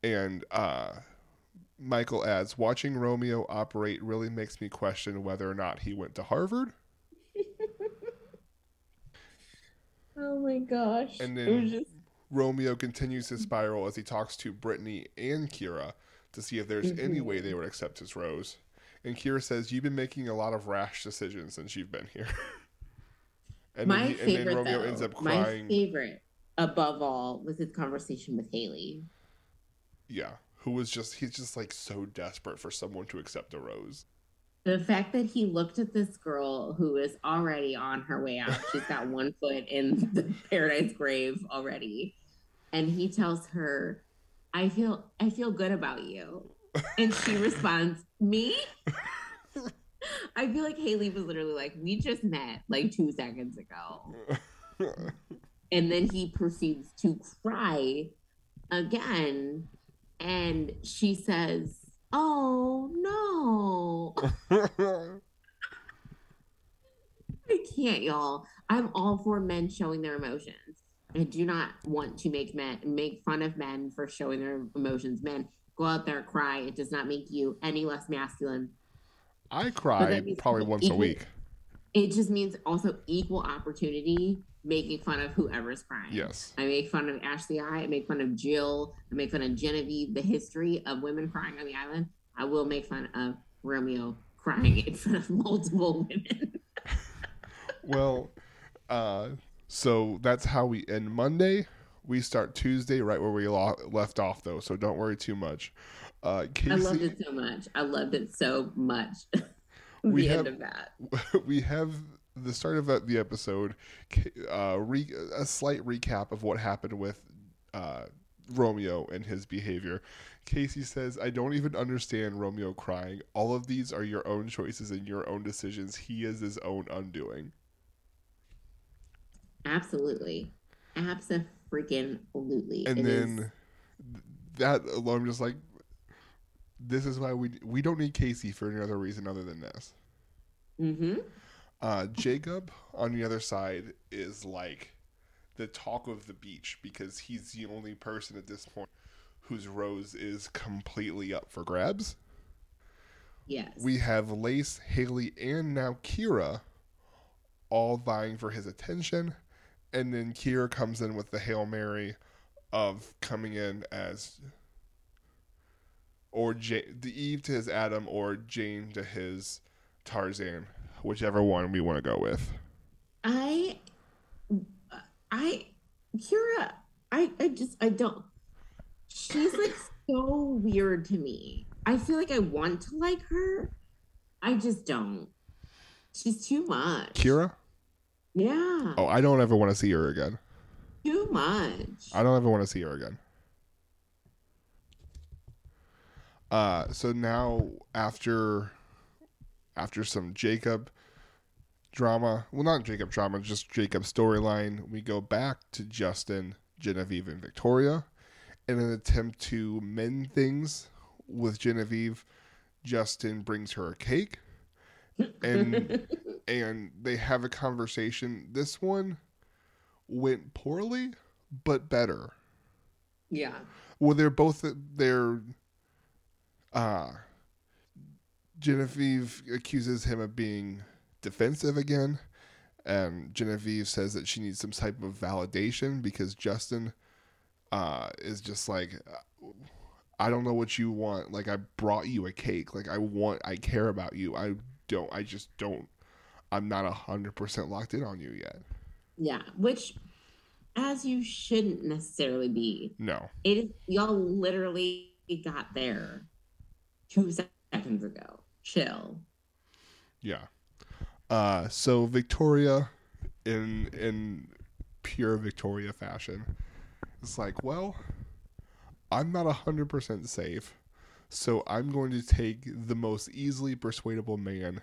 and Michael adds, watching Romeo operate really makes me question whether or not he went to Harvard. Oh my gosh. And then Romeo continues his spiral as he talks to Brittany and Kira to see if there's any way they would accept his rose. And Kira says, you've been making a lot of rash decisions since you've been here. and then Romeo ends up crying. My favorite, above all, was his conversation with Haley. Yeah, who was he's just like so desperate for someone to accept a rose. The fact that he looked at this girl who is already on her way out. She's got one foot in the paradise grave already. And he tells her, I feel good about you. And she responds, me? I feel like Haley was literally like, we just met like 2 seconds ago. And then he proceeds to cry again. And she says, oh, no. I can't, y'all. I'm all for men showing their emotions. I do not want to make fun of men for showing their emotions. Men, go out there, cry. It does not make you any less masculine. I cry probably once a week. It just means also equal opportunity making fun of whoever's crying. Yes. I make fun of Ashley. I make fun of Jill. I make fun of Genevieve, the history of women crying on the island. I will make fun of Romeo crying in front of multiple women. Well, so that's how we end Monday. We start Tuesday right where we left off, though, so don't worry too much. Casey, I loved it so much. we the have, end of that. We have the start of the episode, a slight recap of what happened with Romeo and his behavior. Casey says, I don't even understand Romeo crying. All of these are your own choices and your own decisions. He is his own undoing. Absolutely. Abso-freaking-lutely. And then that alone, just like, this is why we don't need Casey for any other reason other than this. Mm-hmm. Jacob, on the other side, is like the talk of the beach because he's the only person at this point whose rose is completely up for grabs. Yes. We have Lace, Haley, and now Kira all vying for his attention. And then Kira comes in with the Hail Mary of coming in as or the Eve to his Adam or Jane to his Tarzan, whichever one we want to go with. I don't. She's like so weird to me. I feel like I want to like her. I just don't. She's too much. Kira? Yeah. Oh, I don't ever want to see her again. Too much. I don't ever want to see her again. So now after some Jacob drama, well, not Jacob drama, just Jacob storyline, we go back to Justin, Genevieve, and Victoria. In an attempt to mend things with Genevieve, Justin brings her a cake. And they have a conversation. This one went poorly, but better. Yeah. Well, they're both there. Genevieve accuses him of being defensive again. And Genevieve says that she needs some type of validation because Justin is just like, I don't know what you want. Like, I brought you a cake. Like, I care about you. I'm not 100% locked in on you yet. Yeah, which, as you shouldn't necessarily be. No. It is, y'all literally got there 2 seconds ago. Chill. Yeah. So Victoria, in pure Victoria fashion, is like, well, I'm not 100% safe, so I'm going to take the most easily persuadable man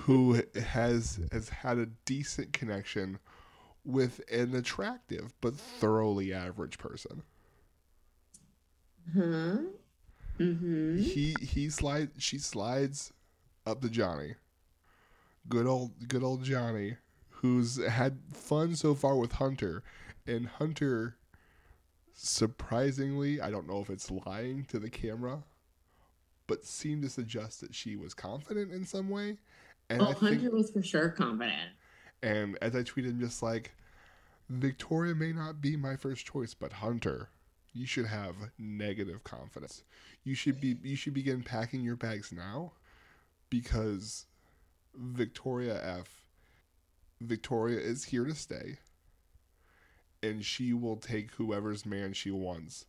who has had a decent connection with an attractive but thoroughly average person. Huh? Mm-hmm. She slides up to Johnny. Good old Johnny, who's had fun so far with Hunter, and Hunter, surprisingly, I don't know if it's lying to the camera, but seemed to suggest that she was confident in some way. And Hunter was for sure confident. And as I tweeted, just like, Victoria may not be my first choice, but Hunter, you should have negative confidence. You should begin packing your bags now, because Victoria is here to stay, and she will take whoever's man she wants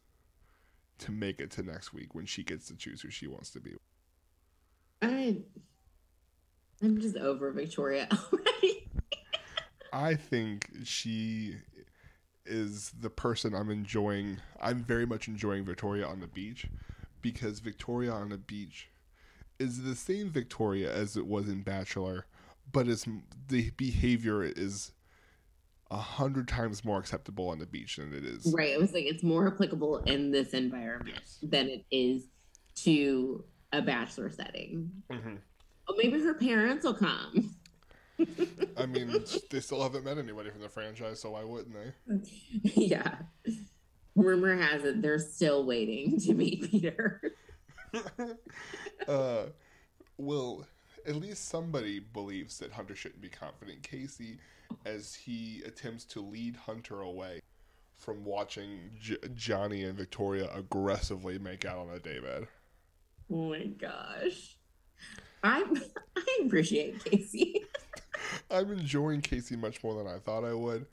to make it to next week when she gets to choose who she wants to be. I'm just over Victoria already. I think she is the person I'm enjoying. I'm very much enjoying Victoria on the beach, because Victoria on the beach is the same Victoria as it was in Bachelor, but the behavior is 100 times more acceptable on the beach than it is. Right. It was like, it's more applicable in this environment, yes, than it is to a Bachelor setting. Mm-hmm. Oh, maybe her parents will come. I mean, they still haven't met anybody from the franchise, so why wouldn't they? Yeah. Rumor has it they're still waiting to meet Peter. Well, at least somebody believes that Hunter shouldn't be confident. Casey, as he attempts to lead Hunter away from watching Johnny and Victoria aggressively make out on a daybed. Oh my gosh. I appreciate Casey. I'm enjoying Casey much more than I thought I would.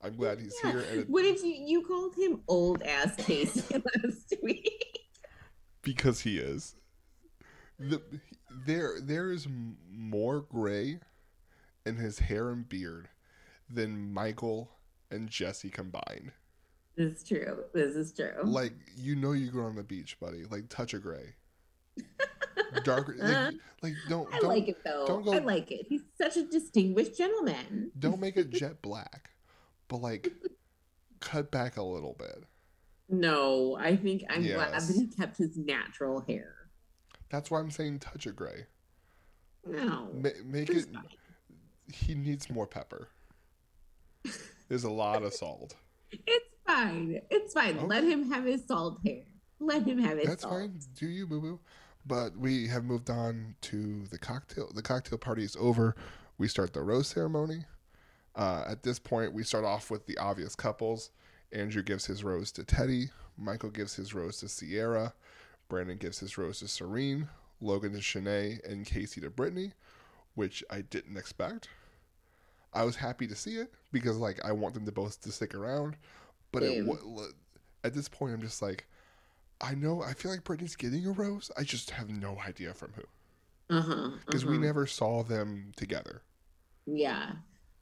I'm glad he's here. And what did you called him old ass Casey last week? Because he is. There is more gray in his hair and beard than Michael and Jesse combined. This is true. This is true. Like, you go on the beach, buddy. Like, touch of gray. Darker. Like don't. I like it though. Don't go, I like it. He's such a distinguished gentleman. Don't make it jet black, but like, cut back a little bit. No, I think I'm glad that he kept his natural hair. That's why I'm saying touch of gray. No, make it. Fine. He needs more pepper. There's a lot of salt. It's fine. It's fine. Okay. Let him have his salt hair. Let him have his. That's salt. Fine. Do you, boo boo? But we have moved on to the cocktail. The cocktail party is over. We start the rose ceremony. At this point, we start off with the obvious couples. Andrew gives his rose to Teddy. Michael gives his rose to Sierra. Brendan gives his rose to Serene. Logan to Shanae. And Casey to Brittany, which I didn't expect. I was happy to see it because, like, I want them to both to stick around. But at this point, I'm just like, I feel like Brittany's getting a rose. I just have no idea from who. Because we never saw them together. Yeah.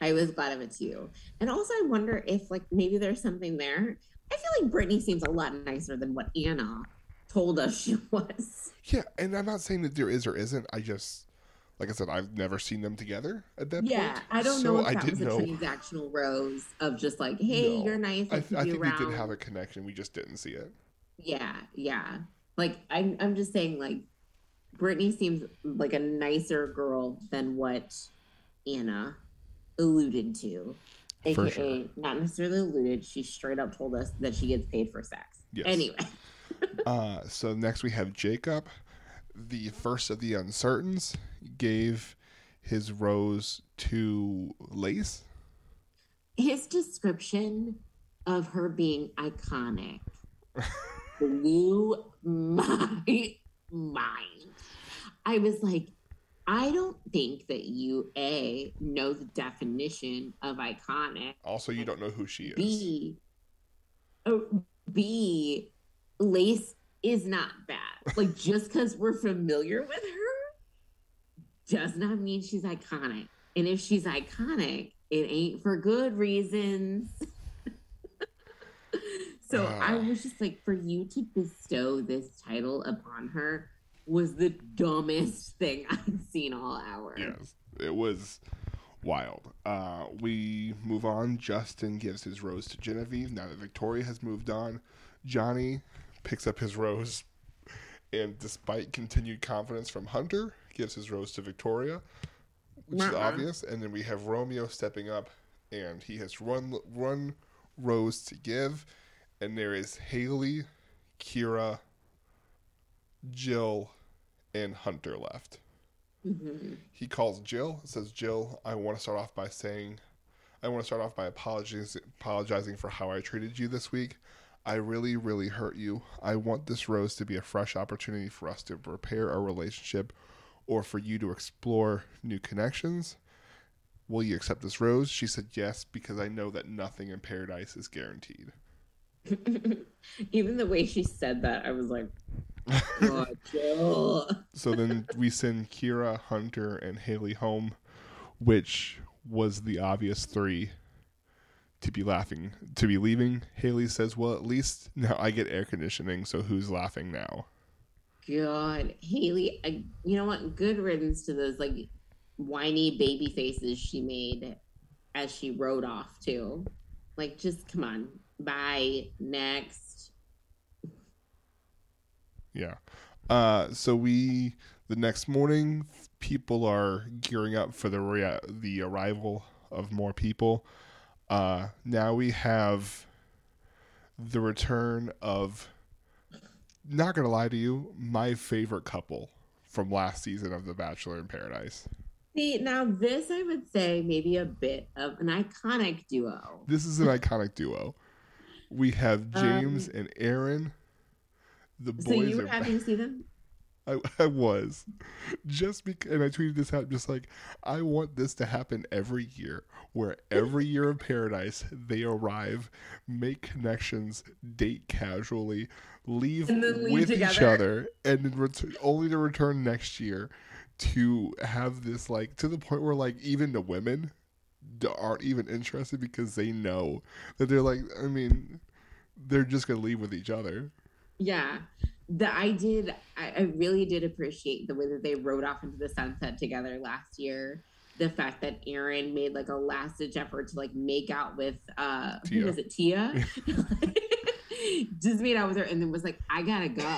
I was glad of it too. And also I wonder if, like, maybe there's something there. I feel like Brittany seems a lot nicer than what Anna told us she was. Yeah. And I'm not saying that there is or isn't. I just, like I said, I've never seen them together at that point. Yeah. I don't know if that was a transactional rose of just like, hey, you're nice. I think we did have a connection. We just didn't see it. Yeah. Like, I'm just saying, like, Brittany seems like a nicer girl than what Anna alluded to. AKA, for sure. Not necessarily alluded. She straight up told us that she gets paid for sex. Yes. Anyway. So next we have Jacob, the first of the Uncertains, gave his rose to Lace. His description of her being iconic blew my mind. I was like, I don't think that you, A, know the definition of iconic. Also, you don't know who she is. B, Lace is not bad. Like, just because we're familiar with her does not mean she's iconic. And if she's iconic, it ain't for good reasons. So I was just like, for you to bestow this title upon her was the dumbest thing I've seen all hour. Yes, it was wild. We move on. Justin gives his rose to Genevieve. Now that Victoria has moved on, Johnny picks up his rose. And despite continued confidence from Hunter, gives his rose to Victoria, which is obvious. And then we have Romeo stepping up, and he has one rose to give. And there is Haley, Kira, Jill, and Hunter left. Mm-hmm. He calls Jill, says, Jill, I want to start off by apologizing for how I treated you this week. I really, really hurt you. I want this rose to be a fresh opportunity for us to repair our relationship or for you to explore new connections. Will you accept this rose? She said yes, because I know that nothing in paradise is guaranteed. Even the way she said that, I was like, oh, Jill. So then we send Kira, Hunter, and Haley home, which was the obvious three to be leaving. Haley says, well, at least now I get air conditioning, so who's laughing now? God, Haley, you know what? Good riddance to those, like, whiny baby faces she made as she rode off, too. Like, just come on. Bye. Next. Yeah. So the next morning, people are gearing up for the arrival of more people. Now we have the return of, not going to lie to you, my favorite couple from last season of The Bachelor in Paradise. See, now this, I would say, maybe a bit of an iconic duo. This is an iconic duo. We have James and Aaron. The boys. So you were happy to see them? I was. And I tweeted this out just like, I want this to happen every year, where every year of Paradise, they arrive, make connections, date casually, leave with together. Each other, and then only to return next year to have this, like, to the point where, like, even the women aren't even interested because they know that they're like, I mean, they're just going to leave with each other. Yeah. I really did appreciate the way that they rode off into the sunset together last year. The fact that Aaron made like a last ditch effort to like make out with Tia. Was it Tia? Just made out with her and then was like, I gotta go.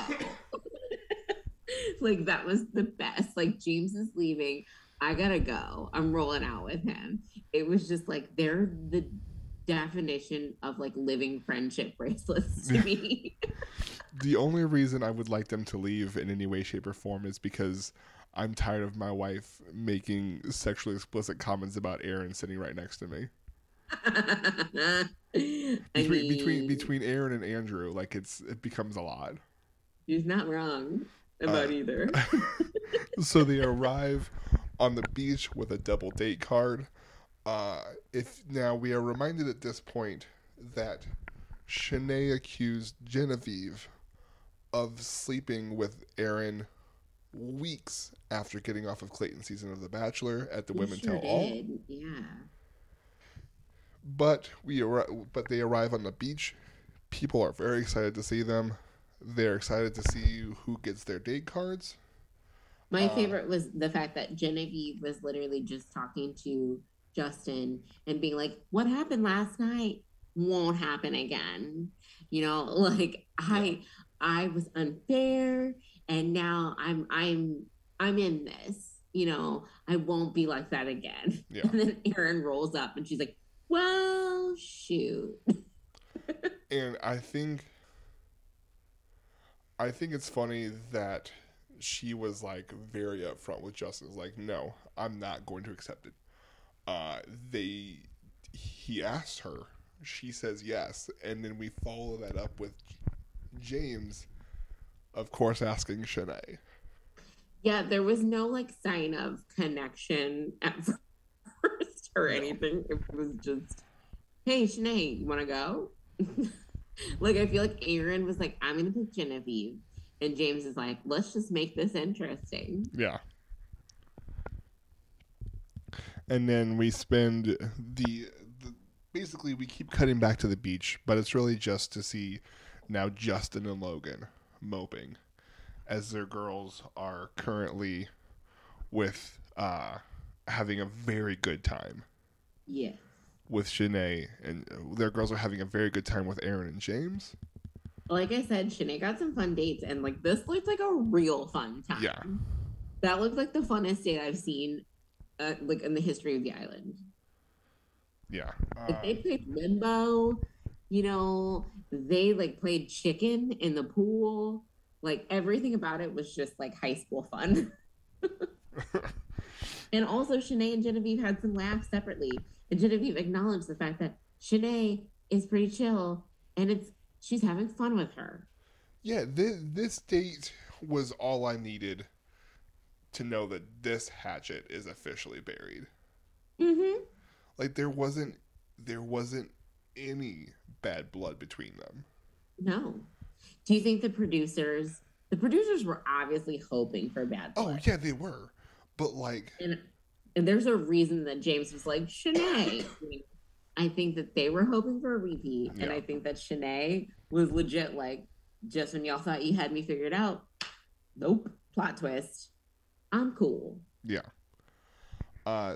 Like that was the best. Like James is leaving. I gotta go. I'm rolling out with him. It was just like they're the definition of like living friendship bracelets to me. The only reason I would like them to leave in any way, shape, or form is because I'm tired of my wife making sexually explicit comments about Aaron sitting right next to me. Between Aaron and Andrew, like it becomes a lot. He's not wrong about either. So they arrive on the beach with a double date card. Now we are reminded at this point that Shanae accused Genevieve of sleeping with Aaron weeks after getting off of Clayton's season of The Bachelor at the Women Tell All. Yeah. But they arrive on the beach. People are very excited to see them. They're excited to see who gets their date cards. My favorite was the fact that Genevieve was literally just talking to Justin and being like, "What happened last night won't happen again." You know, like I was unfair, and now I'm in this. You know, I won't be like that again. Yeah. And then Aaron rolls up, and she's like, "Well, shoot." And I think it's funny that she was like very upfront with Justin. Like, no, I'm not going to accept it. He asked her. She says yes, and then we follow that up with James, of course, asking Shanae. Yeah, there was no like sign of connection at first or anything. It was just, hey, Shanae, you want to go? Like, I feel like Aaron was like, I'm going to pick Genevieve. And James is like, let's just make this interesting. Yeah. And then we spend basically, we keep cutting back to the beach, but it's really just to see now Justin and Logan moping as their girls are currently with having a very good time. Yeah. With Shanae, and their girls are having a very good time with Aaron and James. Like I said, Shanae got some fun dates, and like this looked like a real fun time. Yeah. That looked like the funnest date I've seen, like in the history of the island. Yeah. Like they played limbo, you know, they like played chicken in the pool. Like everything about it was just like high school fun. And also Shanae and Genevieve had some laughs separately. And Genevieve acknowledged the fact that Shanae is pretty chill and she's having fun with her. Yeah, this date was all I needed to know that this hatchet is officially buried. Mm-hmm. Like there wasn't any bad blood between them. No. Do you think the producers were obviously hoping for bad blood? Oh yeah, they were. But like and there's a reason that James was like, Shanae. I think that they were hoping for a repeat. Yeah. And I think that Shanae was legit like, just when y'all thought you had me figured out, nope. Plot twist. I'm cool. Yeah.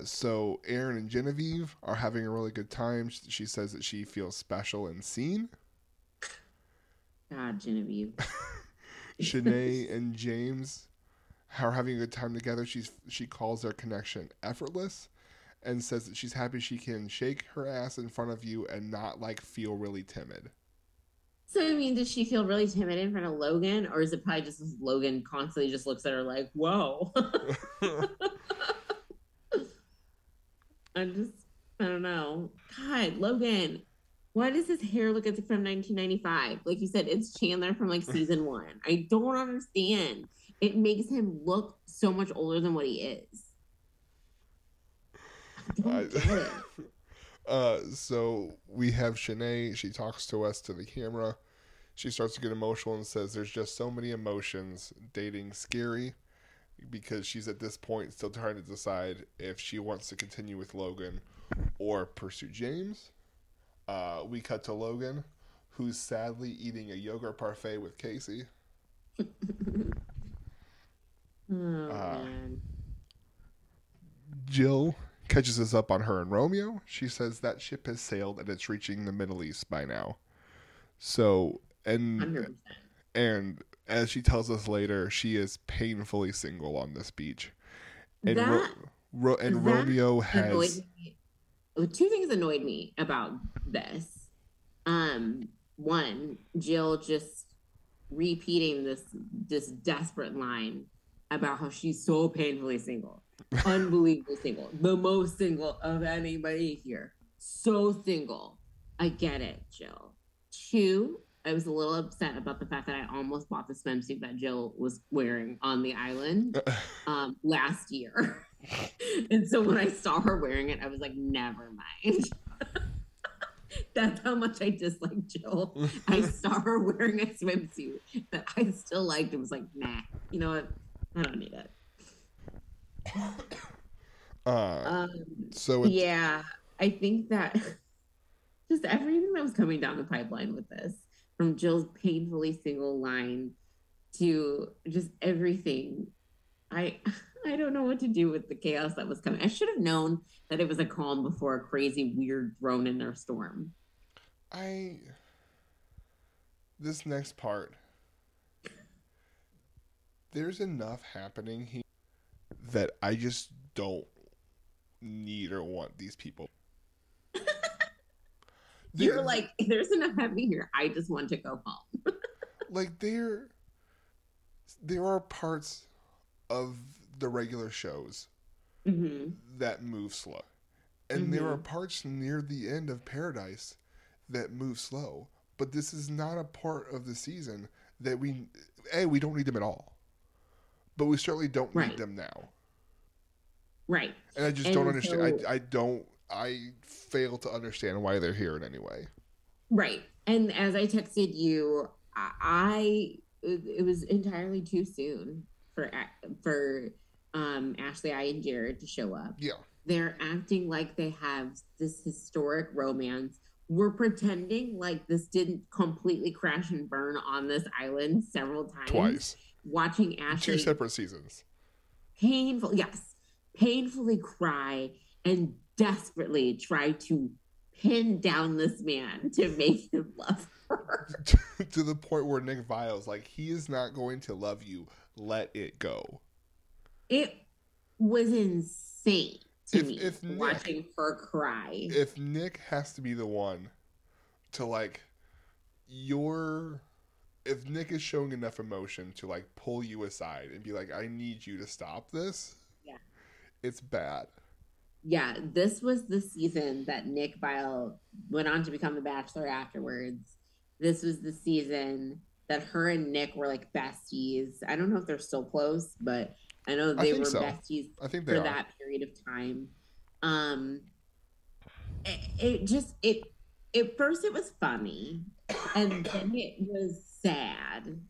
So Aaron and Genevieve are having a really good time. She says that she feels special and seen. God, Genevieve. Shanae and James are having a good time together. She calls their connection effortless and says that she's happy she can shake her ass in front of you and not like feel really timid. So, I mean, does she feel really timid in front of Logan? Or is it probably just Logan constantly just looks at her like, whoa. I don't know. God, Logan, why does his hair look from 1995? Like you said, it's Chandler from like season 1. I don't understand. It makes him look so much older than what he is. So we have Shanae. She talks to us to the camera. She starts to get emotional and says there's just so many emotions. Dating's scary because she's at this point still trying to decide if she wants to continue with Logan or pursue James. We cut to Logan, who's sadly eating a yogurt parfait with Casey. Man. Jill catches us up on her and Romeo. She says that ship has sailed and it's reaching the Middle East by now. So, and 100%. And as she tells us later, she is painfully single on this beach. And Romeo has... Two things annoyed me about this. One, Jill just repeating this desperate line about how she's so painfully single. Unbelievably single. The most single of anybody here. So single. I get it, Jill. Two, I was a little upset about the fact that I almost bought the swimsuit that Jill was wearing on the island last year. And so when I saw her wearing it, I was like, never mind. That's how much I disliked Jill. I saw her wearing a swimsuit that I still liked and was like, nah, you know what? I don't need it. Yeah, I think that just everything that was coming down the pipeline with this, from Jill's painfully single line to just everything, I don't know what to do with the chaos that was coming. I should have known that it was a calm before a crazy, weird drone in their storm. This next part, there's enough happening here that I just don't need or want these people. You're like, there's enough happening here. I just want to go home. Like, there are parts of the regular shows mm-hmm. that move slow. And mm-hmm. there are parts near the end of Paradise that move slow. But this is not a part of the season that we don't need them at all. But we certainly don't need them now. Right. And I just don't understand. I fail to understand why they're here in any way. Right. And as I texted you, it was entirely too soon for Ashley, I, and Jared to show up. Yeah. They're acting like they have this historic romance. We're pretending like this didn't completely crash and burn on this island several times. Twice. Watching Ashley 2 separate seasons painfully cry and desperately try to pin down this man to make him love her to the point where Nick Viles, like, he is not going to love you, let it go. It was insane to me watching her cry. If Nick has to be the one to, like, if Nick is showing enough emotion to, like, pull you aside and be like, I need you to stop this, it's bad. Yeah, this was the season that Nick Viles went on to become The Bachelor afterwards. This was the season that her and Nick were, like, besties. I don't know if they're still close, but I know they were besties for that period of time. At first it was funny, and then it was sad,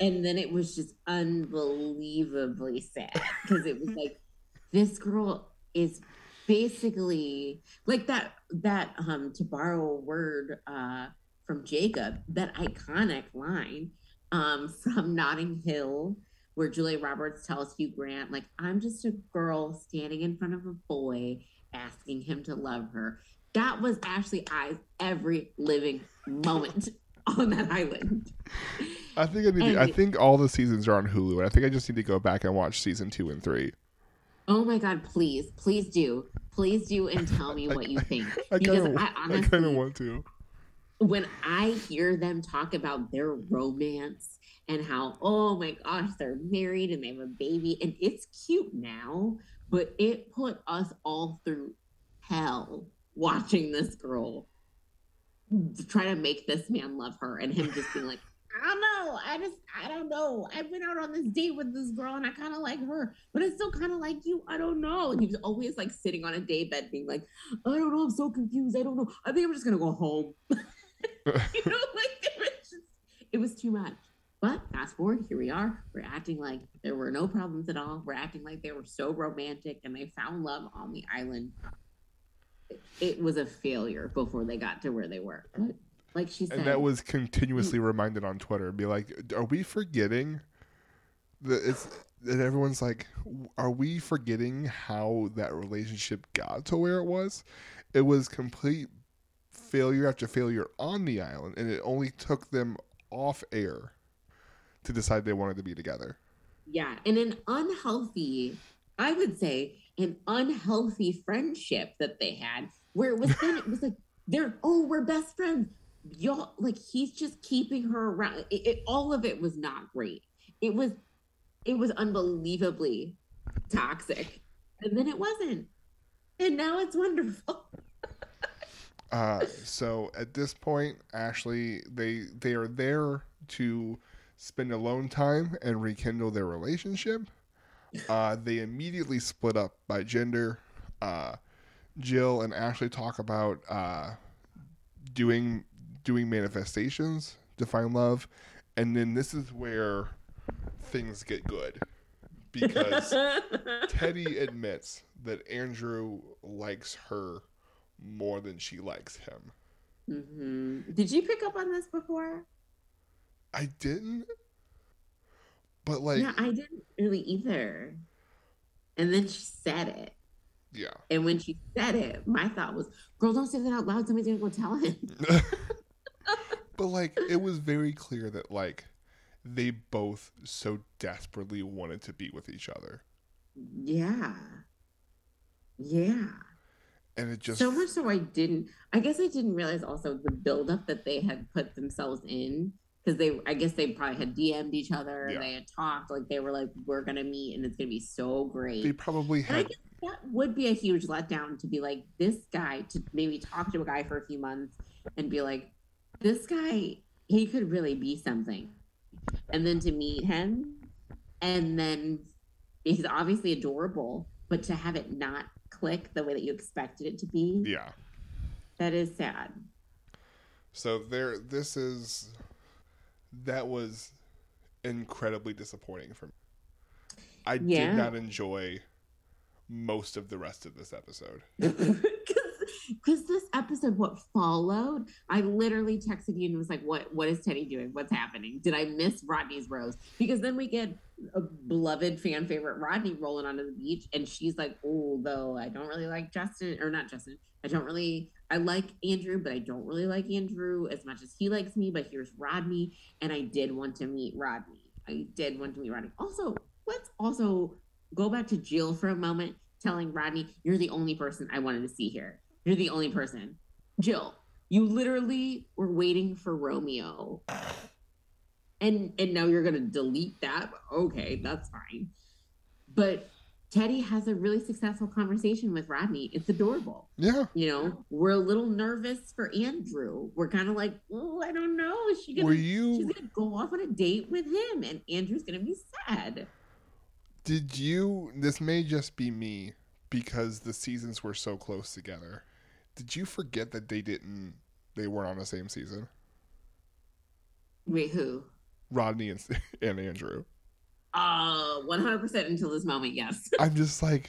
and then it was just unbelievably sad, because it was like, this girl is basically like that to borrow a word from Jacob, that iconic line from Notting Hill, where Julia Roberts tells Hugh Grant, like, I'm just a girl standing in front of a boy asking him to love her. That was Ashley I's every living moment on that island. I think all the seasons are on Hulu, and I think I just need to go back and watch season 2 and 3. Oh my God, please. Please do. Please do, and tell me what you think. I kind of want to. When I hear them talk about their romance and how, oh my gosh, they're married and they have a baby, and it's cute now, but it put us all through hell watching this girl try to make this man love her, and him just being like, I don't know. I don't know. I went out on this date with this girl and I kind of like her, but I still kind of like you. I don't know. And he was always like sitting on a daybed being like, I don't know. I'm so confused. I don't know. I think I'm just going to go home. You know, like it was too much. But fast forward, here we are. We're acting like there were no problems at all. We're acting like they were so romantic and they found love on the island. It was a failure before they got to where they were. But like she said, and that was continuously reminded on Twitter. Be like, are we forgetting that it's that everyone's like, are we forgetting how that relationship got to where it was? It was complete failure after failure on the island, and it only took them off air to decide they wanted to be together. Yeah, and an unhealthy, I would say, an unhealthy friendship that they had, where it was then it was like, they're, oh, we're best friends. Y'all, like, he's just keeping her around. All of it was not great. It was unbelievably toxic. And then it wasn't. And now it's wonderful. So at this point, Ashley, they are there to spend alone time and rekindle their relationship. They immediately split up by gender. Jill and Ashley talk about doing manifestations to find love, and then this is where things get good, because Teddy admits that Andrew likes her more than she likes him. Mm-hmm. Did you pick up on this before? I didn't, but like, yeah, I didn't really either. And then she said it. Yeah. And when she said it, my thought was, girl, don't say that out loud. Somebody's going to go tell him. But, like, it was very clear that, like, they both so desperately wanted to be with each other. Yeah. Yeah. And it just... So much so I guess I didn't realize also the buildup that they had put themselves in. Because I guess they probably had DM'd each other. Yeah. And they had talked. Like, they were like, we're going to meet and it's going to be so great. They probably had... That would be a huge letdown to be like, this guy, to maybe talk to a guy for a few months and be like, this guy, he could really be something. And then to meet him, and then he's obviously adorable, but to have it not click the way that you expected it to be. Yeah. That is sad. So that was incredibly disappointing for me. I did not enjoy most of the rest of this episode. Because this episode, what followed, I literally texted you and was like, what is Teddy doing? What's happening? Did I miss Rodney's rose? Because then we get a beloved fan favorite Rodney rolling onto the beach, and she's like, oh, though, I don't really like Justin, or not Justin. I like Andrew, but I don't really like Andrew as much as he likes me, but here's Rodney, and I did want to meet Rodney. Also, let's also go back to Jill for a moment, telling Rodney, you're the only person I wanted to see here. You're the only person. Jill, you literally were waiting for Romeo. And now you're going to delete that? Okay, that's fine. But Teddy has a really successful conversation with Rodney. It's adorable. Yeah. You know, we're a little nervous for Andrew. We're kind of like, oh, I don't know. She's going to go off on a date with him, and Andrew's going to be sad. This may just be me because the seasons were so close together. Did you forget that they weren't on the same season? Wait, who? Rodney and Andrew. 100% until this moment, yes. I'm just like,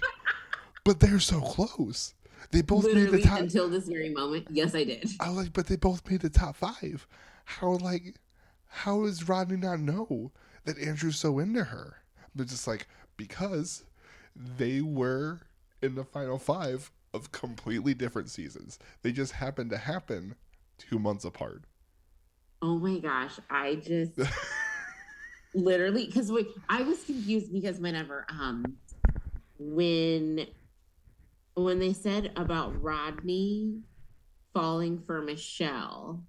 but they're so close. They both literally made the top... until this very moment, yes, I did. I was like, but they both made the top 5. How does Rodney not know that Andrew's so into her? But just like, because they were in the final 5 of completely different seasons. They just happened to happen 2 months apart. Oh my gosh. I just literally, because I was confused because whenever, when they said about Rodney falling for Michelle,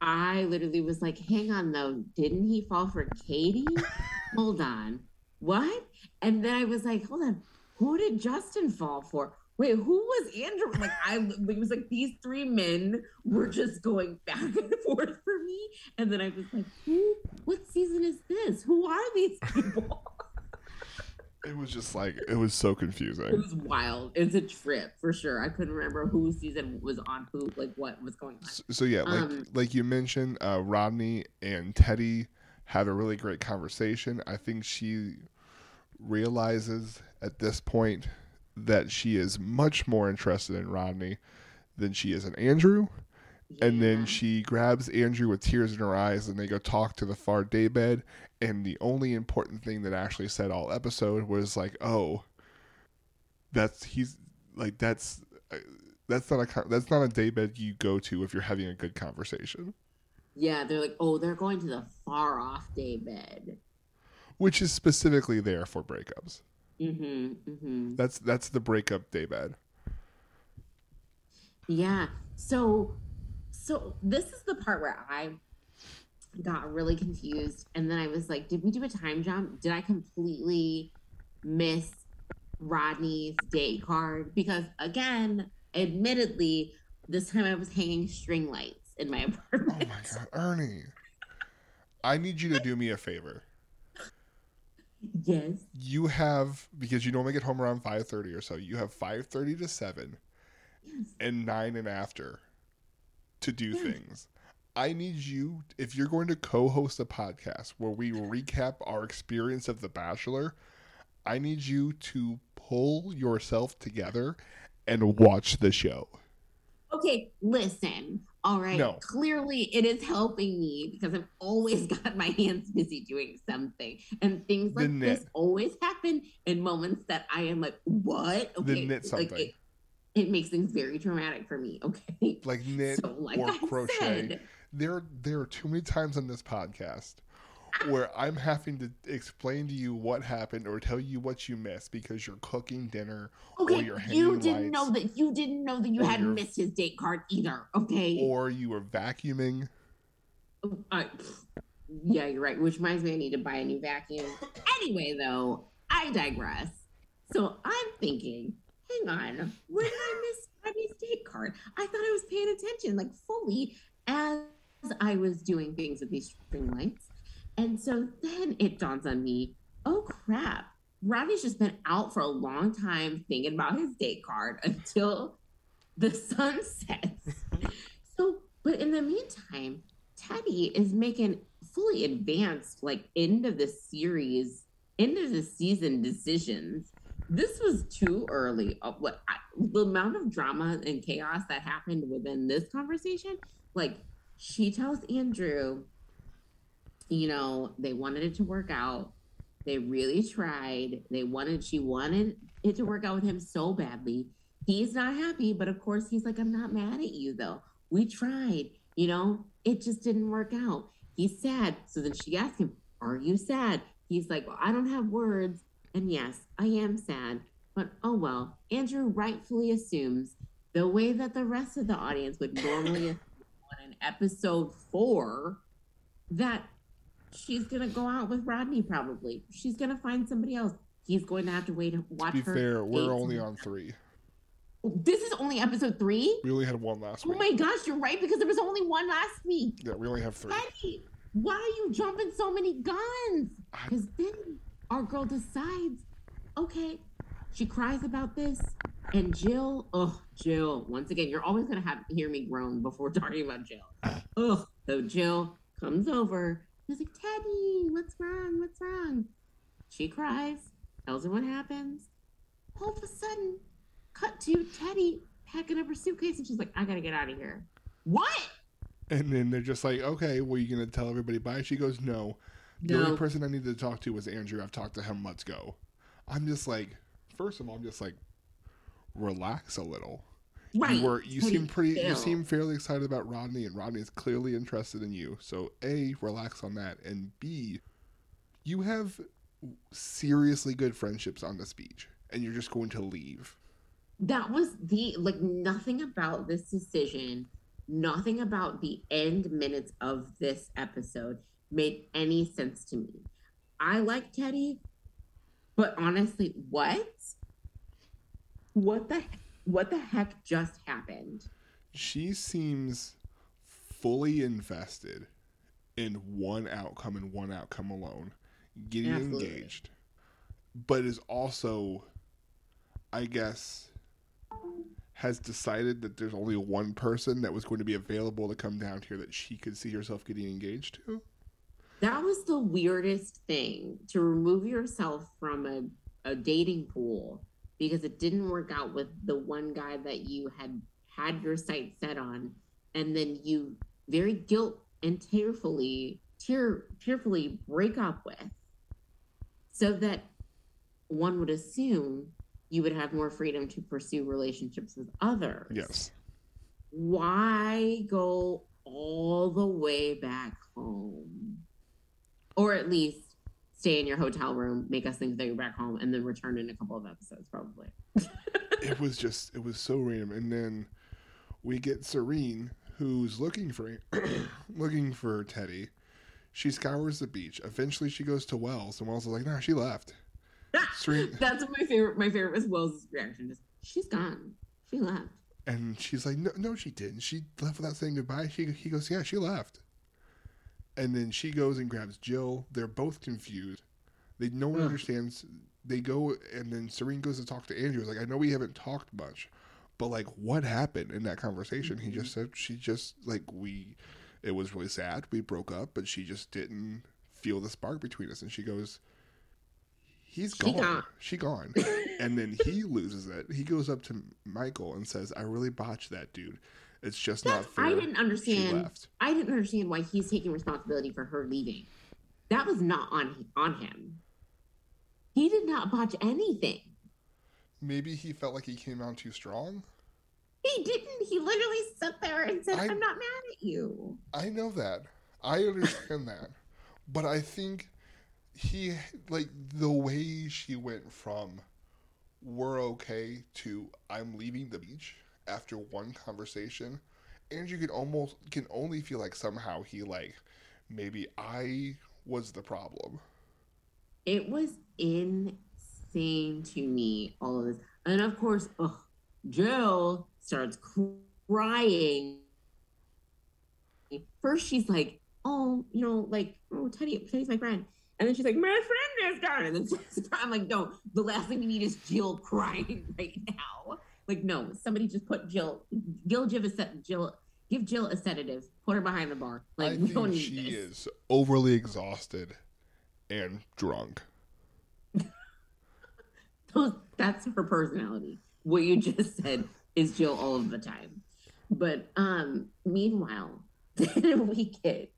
I literally was like, hang on though. Didn't he fall for Katie? Hold on. What? And then I was like, hold on. Who did Justin fall for? wait, who was Andrew? Like, it was like these three men were just going back and forth for me. And then I was like, what season is this? Who are these people? It was just like, it was so confusing. It was wild. It's a trip for sure. I couldn't remember who season was on who, like what was going on. So yeah, like you mentioned, Rodney and Teddy had a really great conversation. I think she realizes at this point that she is much more interested in Rodney than she is in Andrew. Yeah. And then she grabs Andrew with tears in her eyes and they go talk to the far daybed. And the only important thing that Ashley said all episode was like, oh, that's not a daybed you go to if you're having a good conversation. Yeah. They're like, oh, they're going to the far off daybed. Which is specifically there for breakups. Mm-hmm, mm-hmm. That's the breakup daybed. Yeah. So this is the part where I got really confused. And then I was like, did we do a time jump? Did I completely miss Rodney's date card? Because again, admittedly, this time I was hanging string lights in my apartment. Oh my God, Ernie. I need you to do me a favor. Yes. You have, because you normally get home around 5:30 or so, you have 5:30 to 7 yes. and 9 and after to do yes. things. I need you, if you're going to co-host a podcast where we recap our experience of The Bachelor, I need you to pull yourself together and watch the show. Okay, listen. All right. No. Clearly, it is helping me because I've always got my hands busy doing something. And things like this always happen in moments that I am like, what? Okay. Knit something. Like it makes things very dramatic for me. Okay. Like knit or crochet. There are too many times on this podcast where I'm having to explain to you what happened or tell you what you missed because you're cooking dinner or you're hanging lights. You didn't know that you hadn't missed his date card either, okay? Or you were vacuuming. Yeah, you're right, which reminds me I need to buy a new vacuum. Anyway, though, I digress. So I'm thinking, hang on, where did I miss Abby's date card? I thought I was paying attention, like fully, as I was doing things with these string lights. And so then it dawns on me, oh crap, Rodney's just been out for a long time thinking about his date card until the sun sets. But in the meantime, Teddy is making fully advanced, like end of the season decisions. This was too early. The amount of drama and chaos that happened within this conversation, like she tells Andrew, you know, they wanted it to work out. They really tried. She wanted it to work out with him so badly. He's not happy, but of course he's like, I'm not mad at you though. We tried, you know, it just didn't work out. He's sad. So then she asked him, are you sad? He's like, well, I don't have words. And yes, I am sad, but oh well. Andrew rightfully assumes the way that the rest of the audience would normally assume on an episode 4 that she's going to go out with Rodney probably. She's going to find somebody else. He's going to have to wait and watch her. To be fair, we're only on 3. This is only episode 3? We only had one last week. Oh my gosh, you're right, because there was only one last week. Yeah, we only have 3. Teddy, why are you jumping so many guns? Because then our girl decides, okay, she cries about this. And Jill, once again, you're always going to have to hear me groan before talking about Jill. So Jill comes over. He's like, Teddy, what's wrong? She cries, tells her what happens. All of a sudden, cut to Teddy packing up her suitcase, and she's like, I gotta get out of here. What? And then they're just like, okay, well, you gonna tell everybody bye? She goes, no. The only person I needed to talk to was Andrew. I've talked to him. Let's go. I'm just like, first of all, relax a little. Right. You seem fairly excited about Rodney, and Rodney is clearly interested in you. So A, relax on that, and B, you have seriously good friendships on this beach, and you're just going to leave. That was nothing about this decision, nothing about the end minutes of this episode made any sense to me. I like Teddy, but honestly, what the heck? what the heck just happened? She seems fully invested in one outcome and one outcome alone. Getting Absolutely. Engaged. But is also, I guess, has decided that there's only one person that was going to be available to come down here that she could see herself getting engaged to. That was the weirdest thing, to remove yourself from a dating pool because it didn't work out with the one guy that you had your sights set on, and then you very guilt and tearfully break up with, so that one would assume you would have more freedom to pursue relationships with others. Yes. Why go all the way back home? Or at least stay in your hotel room, make us think that you're back home, and then return in a couple of episodes, probably. It was so random. And then we get Serene, who's looking for Teddy. She scours the beach. Eventually she goes to Wells, and Wells is like, nah, she left. Serene. That's what my favorite was Wells' reaction. Just, she's gone. She left. And she's like, no, she didn't. She left without saying goodbye. He goes, yeah, she left. And then she goes and grabs Jill. They're both confused. No one understands. They go, and then Serene goes to talk to Andrew. Like, I know we haven't talked much, but, like, what happened in that conversation? Mm-hmm. He just said, it was really sad. We broke up, but she just didn't feel the spark between us. And she goes, She's gone. And then he loses it. He goes up to Michael and says, I really botched that, dude. It's just not fair. I didn't understand why he's taking responsibility for her leaving. That was not on him. He did not botch anything. Maybe he felt like he came out too strong. He didn't. He literally sat there and said, I'm not mad at you. I know that. I understand that. But I think he, like, the way she went from we're okay to I'm leaving the beach after one conversation, Andrew can only feel like somehow he, like, maybe I was the problem. It was insane to me, all of this. And of course, Jill starts crying. First she's like, Teddy's my friend. And then she's like, my friend is gone. And then I'm like, no, the last thing we need is Jill crying right now. Like, no, somebody just put give Jill a sedative, put her behind the bar. Like, I think she is overly exhausted and drunk. That's her personality. What you just said is Jill all of the time. But meanwhile, we get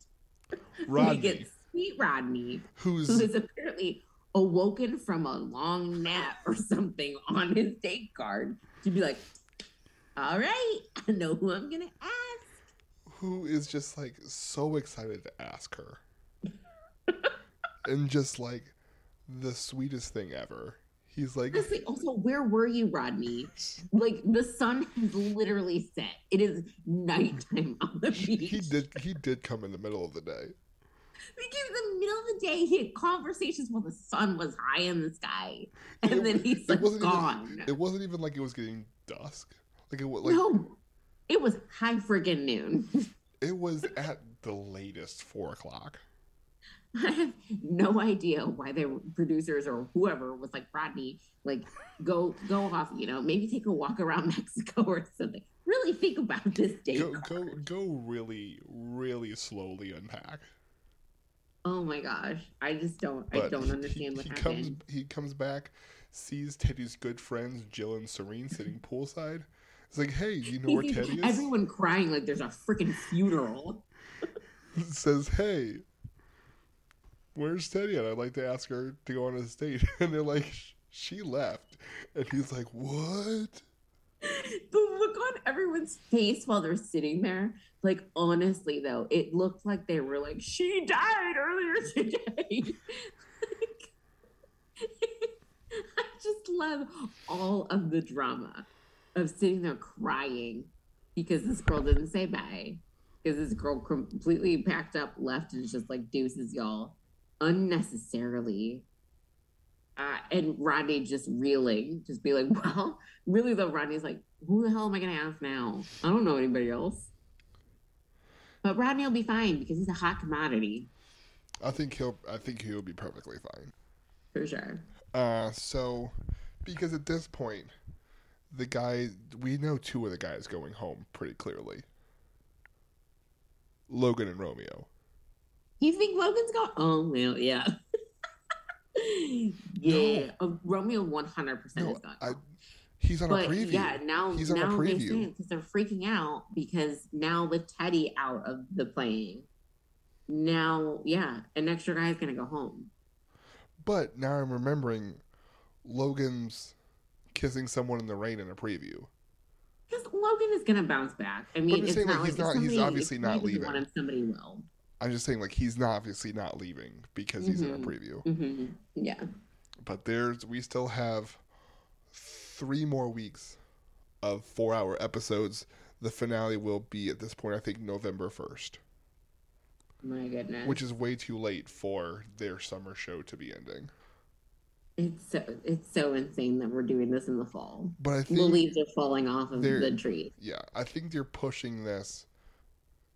sweet Rodney, who is apparently awoken from a long nap or something on his date card to be like, all right, I know who I'm going to ask. Who is just, like, so excited to ask her. And just, like, the sweetest thing ever. He's like, honestly, also, where were you, Rodney? Like, the sun has literally set. It is nighttime on the beach. He did come in the middle of the day. Because in the middle of the day, he had conversations while the sun was high in the sky, and then he's like gone. It wasn't even like it was getting dusk. Like it was like no, it was high friggin' noon. It was at the latest 4:00. I have no idea why the producers or whoever was like, Rodney, like go off, you know, maybe take a walk around Mexico or something. Really think about this date. Go really, really slowly unpack. Oh my gosh! I don't understand what happened. He comes back, sees Teddy's good friends Jill and Serene sitting poolside. It's like, hey, you know where Teddy is? Everyone crying like there's a freaking funeral. Says, hey, where's Teddy? And I'd like to ask her to go on a date. And they're like, she left. And he's like, what? The look on everyone's face while they're sitting there, like, honestly, though, it looked like they were like, she died earlier today. I just love all of the drama of sitting there crying because this girl didn't say bye, because this girl completely packed up, left, and just like, deuces, y'all, unnecessarily. and Rodney just reeling, just be like, well, really though, Rodney's like, who the hell am I going to ask now? I don't know anybody else. But Rodney will be fine because he's a hot commodity. I think he'll be perfectly fine. For sure. So, because at this point, the guy, we know two of the guys going home pretty clearly. Logan and Romeo. You think Logan's going? Oh, well, yeah. Yeah. No. Romeo 100% is going. He's on a preview. Yeah, now he's on a preview. Because they're freaking out because now with Teddy out of the plane, now, yeah, an extra guy is going to go home. But now I'm remembering Logan's kissing someone in the rain in a preview. Because Logan is going to bounce back. I mean, it's not like he's obviously not leaving. If you want him, somebody will. I'm just saying, like, he's not obviously not leaving because he's in a preview. Mm-hmm. Yeah. But we still have 3 more weeks of 4-hour episodes. The finale will be, at this point, I think, November 1st. My goodness. Which is way too late for their summer show to be ending. It's so insane that we're doing this in the fall. But I think the leaves are falling off of the tree. Yeah, I think they're pushing this.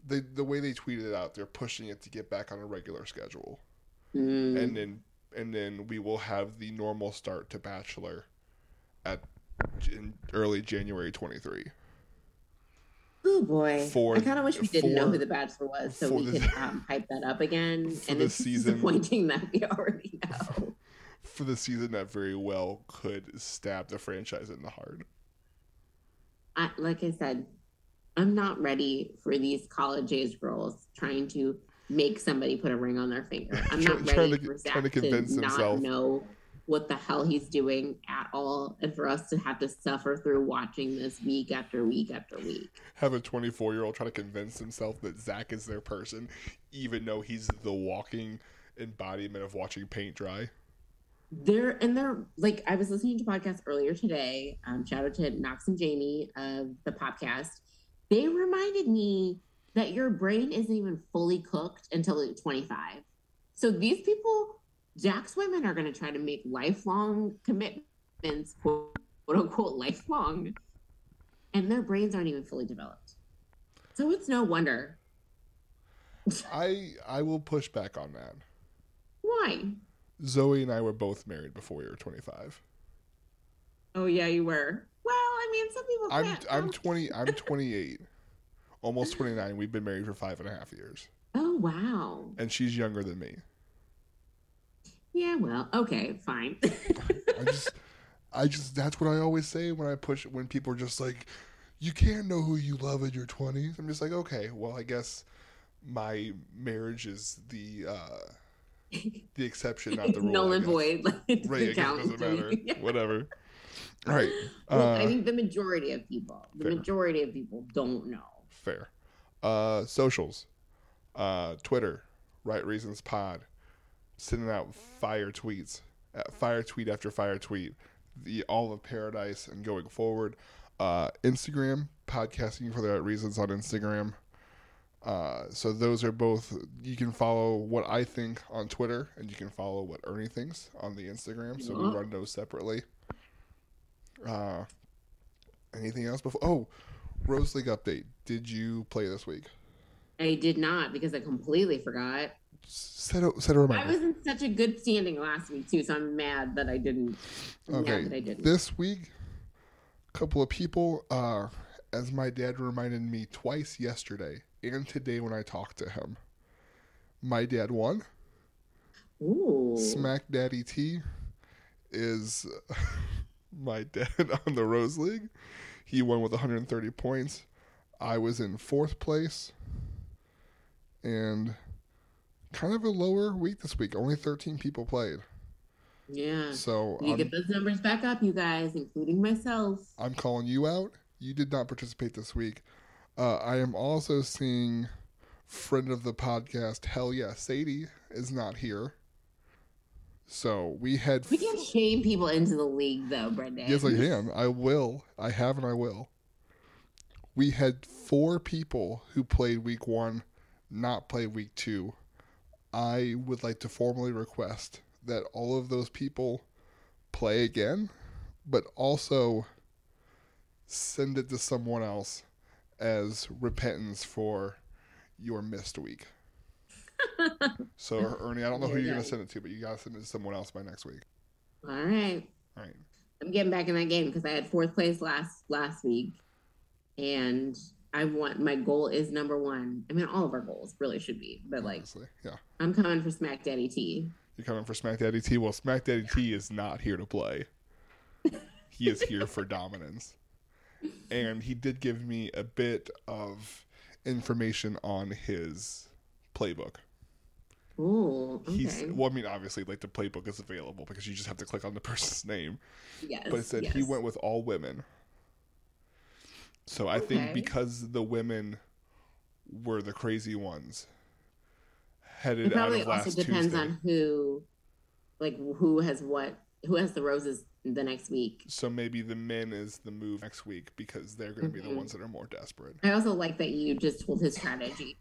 The way they tweeted it out, they're pushing it to get back on a regular schedule. Mm. And then we will have the normal start to Bachelor in early January 23. Oh, boy. I kind of wish we didn't know who the Bachelor was so we could hype that up again. And it's disappointing that we already know. For the season that very well could stab the franchise in the heart. Like I said, I'm not ready for these college-age girls trying to make somebody put a ring on their finger. I'm not ready for Zach to not know what the hell he's doing at all and for us to have to suffer through watching this week after week after week. Have a 24-year-old try to convince himself that Zach is their person even though he's the walking embodiment of watching paint dry. They're like, I was listening to podcasts earlier today. Shout out to Knox and Jamie of the podcast. They reminded me that your brain isn't even fully cooked until 25. So these people, Jack's women, are going to try to make lifelong commitments, quote unquote, lifelong, and their brains aren't even fully developed. So it's no wonder. I will push back on that. Why? Zoe and I were both married before we were 25. Oh yeah, you were. Well, I mean, some people can't. I'm 28, almost 29. We've been married for 5.5 years. Oh, wow. And she's younger than me. Yeah, well, okay, fine. I just, that's what I always say when people are just like, you can't know who you love in your 20s. I'm just like, okay, well, I guess my marriage is the exception, not the rule. Null and void. Like, right, it doesn't matter. Yeah. Whatever. All right. Well, I think the majority of people don't know. Fair. Socials. Twitter, Right Reasons Pod, sending out fire tweets, fire tweet after fire tweet, all of Paradise and going forward. Instagram, podcasting for the Right Reasons on Instagram. So those are both, you can follow what I think on Twitter and you can follow what Ernie thinks on the Instagram. So we run those separately. Anything else before? Oh, Rose League update. Did you play this week? I did not because I completely forgot. Set a reminder. I was in such a good standing last week too, so I'm mad that I didn't. Okay. This week, a couple of people, as my dad reminded me twice yesterday, and today when I talked to him, my dad won. Ooh. Smack Daddy T is my dad on the Rose League. He won with 130 points. I was in 4th place. And kind of a lower week this week. Only 13 people played. Yeah. So you get those numbers back up, you guys, including myself. I'm calling you out. You did not participate this week. I am also seeing friend of the podcast, hell yeah, Sadie is not here. So we had... We can shame people into the league, though, Brendan. Yes, I can. I will. I have and I will. We had 4 people who played week 1, not play week 2. I would like to formally request that all of those people play again, but also send it to someone else as repentance for your missed week. So, Ernie, I don't know who you're going to send it to, but you got to send it to someone else by next week. All right. I'm getting back in that game because I had fourth place last week. And my goal is number one. I mean, all of our goals really should be, but obviously, I'm coming for Smack Daddy T. You're coming for Smack Daddy T? Well, Smack Daddy T is not here to play. He is here for dominance. And he did give me a bit of information on his playbook. Ooh, okay. Obviously, the playbook is available because you just have to click on the person's name. Yes. But it said he went with all women. So I think because the women were the crazy ones headed out of last Tuesday. It probably also depends on who has the roses the next week. So maybe the men is the move next week because they're going to be the ones that are more desperate. I also like that you just told his strategy.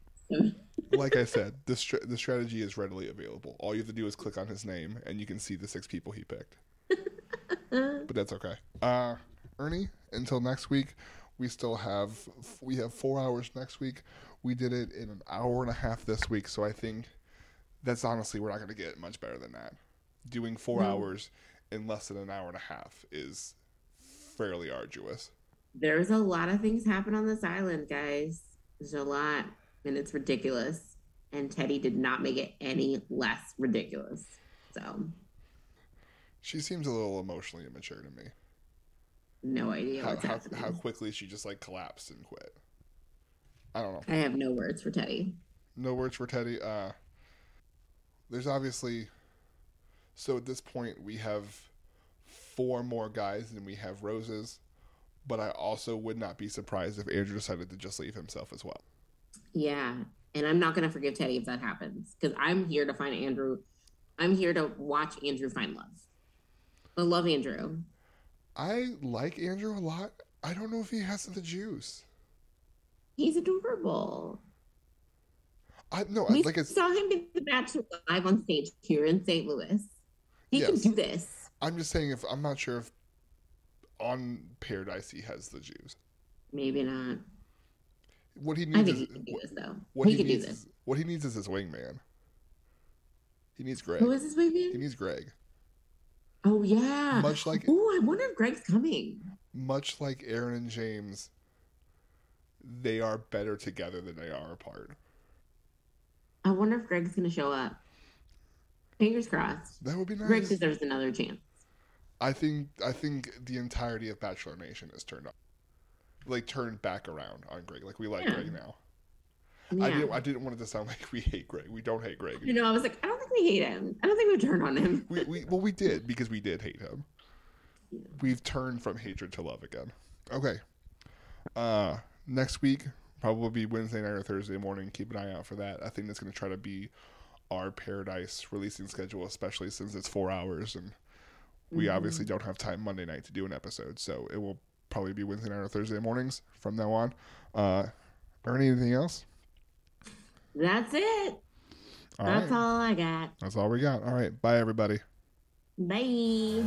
Like I said, the strategy is readily available. All you have to do is click on his name and you can see the 6 people he picked. But that's okay. Ernie, until next week. We have 4 hours next week. We did it in an hour and a half this week, so I think that's honestly, we're not going to get much better than that. Doing 4 hours in less than an hour and a half is fairly arduous. There's a lot of things happen on this island, guys. There's a lot, and it's ridiculous. And Teddy did not make it any less ridiculous. So she seems a little emotionally immature to me. No idea how quickly she just collapsed and quit. I don't know. I have no words for Teddy. There's obviously, so at this point we have 4 more guys than we have roses, but I also would not be surprised if Andrew decided to just leave himself as well. Yeah, and I'm not going to forgive Teddy if that happens, because I'm here to find Andrew. I'm here to watch Andrew find love. I love Andrew. I like Andrew a lot. I don't know if he has the juice. He's adorable. We saw him be the Bachelor live on stage here in St. Louis. He can do this. I'm just saying, I'm not sure if on Paradise he has the juice. Maybe not. What he needs is what he needs is his wingman. He needs Greg. Who is his wingman? He needs Greg. Oh, yeah. I wonder if Greg's coming. Much like Aaron and James, they are better together than they are apart. I wonder if Greg's going to show up. Fingers crossed. That would be nice. Greg deserves another chance. I think the entirety of Bachelor Nation is turned back around on Greg. We like Greg now. Yeah. I didn't want it to sound like we hate Greg. We don't hate Greg. I was like, I don't think we hate him. I don't think we turned on him. We did, because we did hate him. Yeah. We've turned from hatred to love again. Okay. Next week, probably Wednesday night or Thursday morning. Keep an eye out for that. I think that's going to try to be our Paradise releasing schedule, especially since it's 4 hours. And we obviously don't have time Monday night to do an episode. So it will probably be Wednesday night or Thursday mornings from now on. Ernie, anything else? That's it. All right. That's all I got. That's all we got. All right. Bye, everybody. Bye.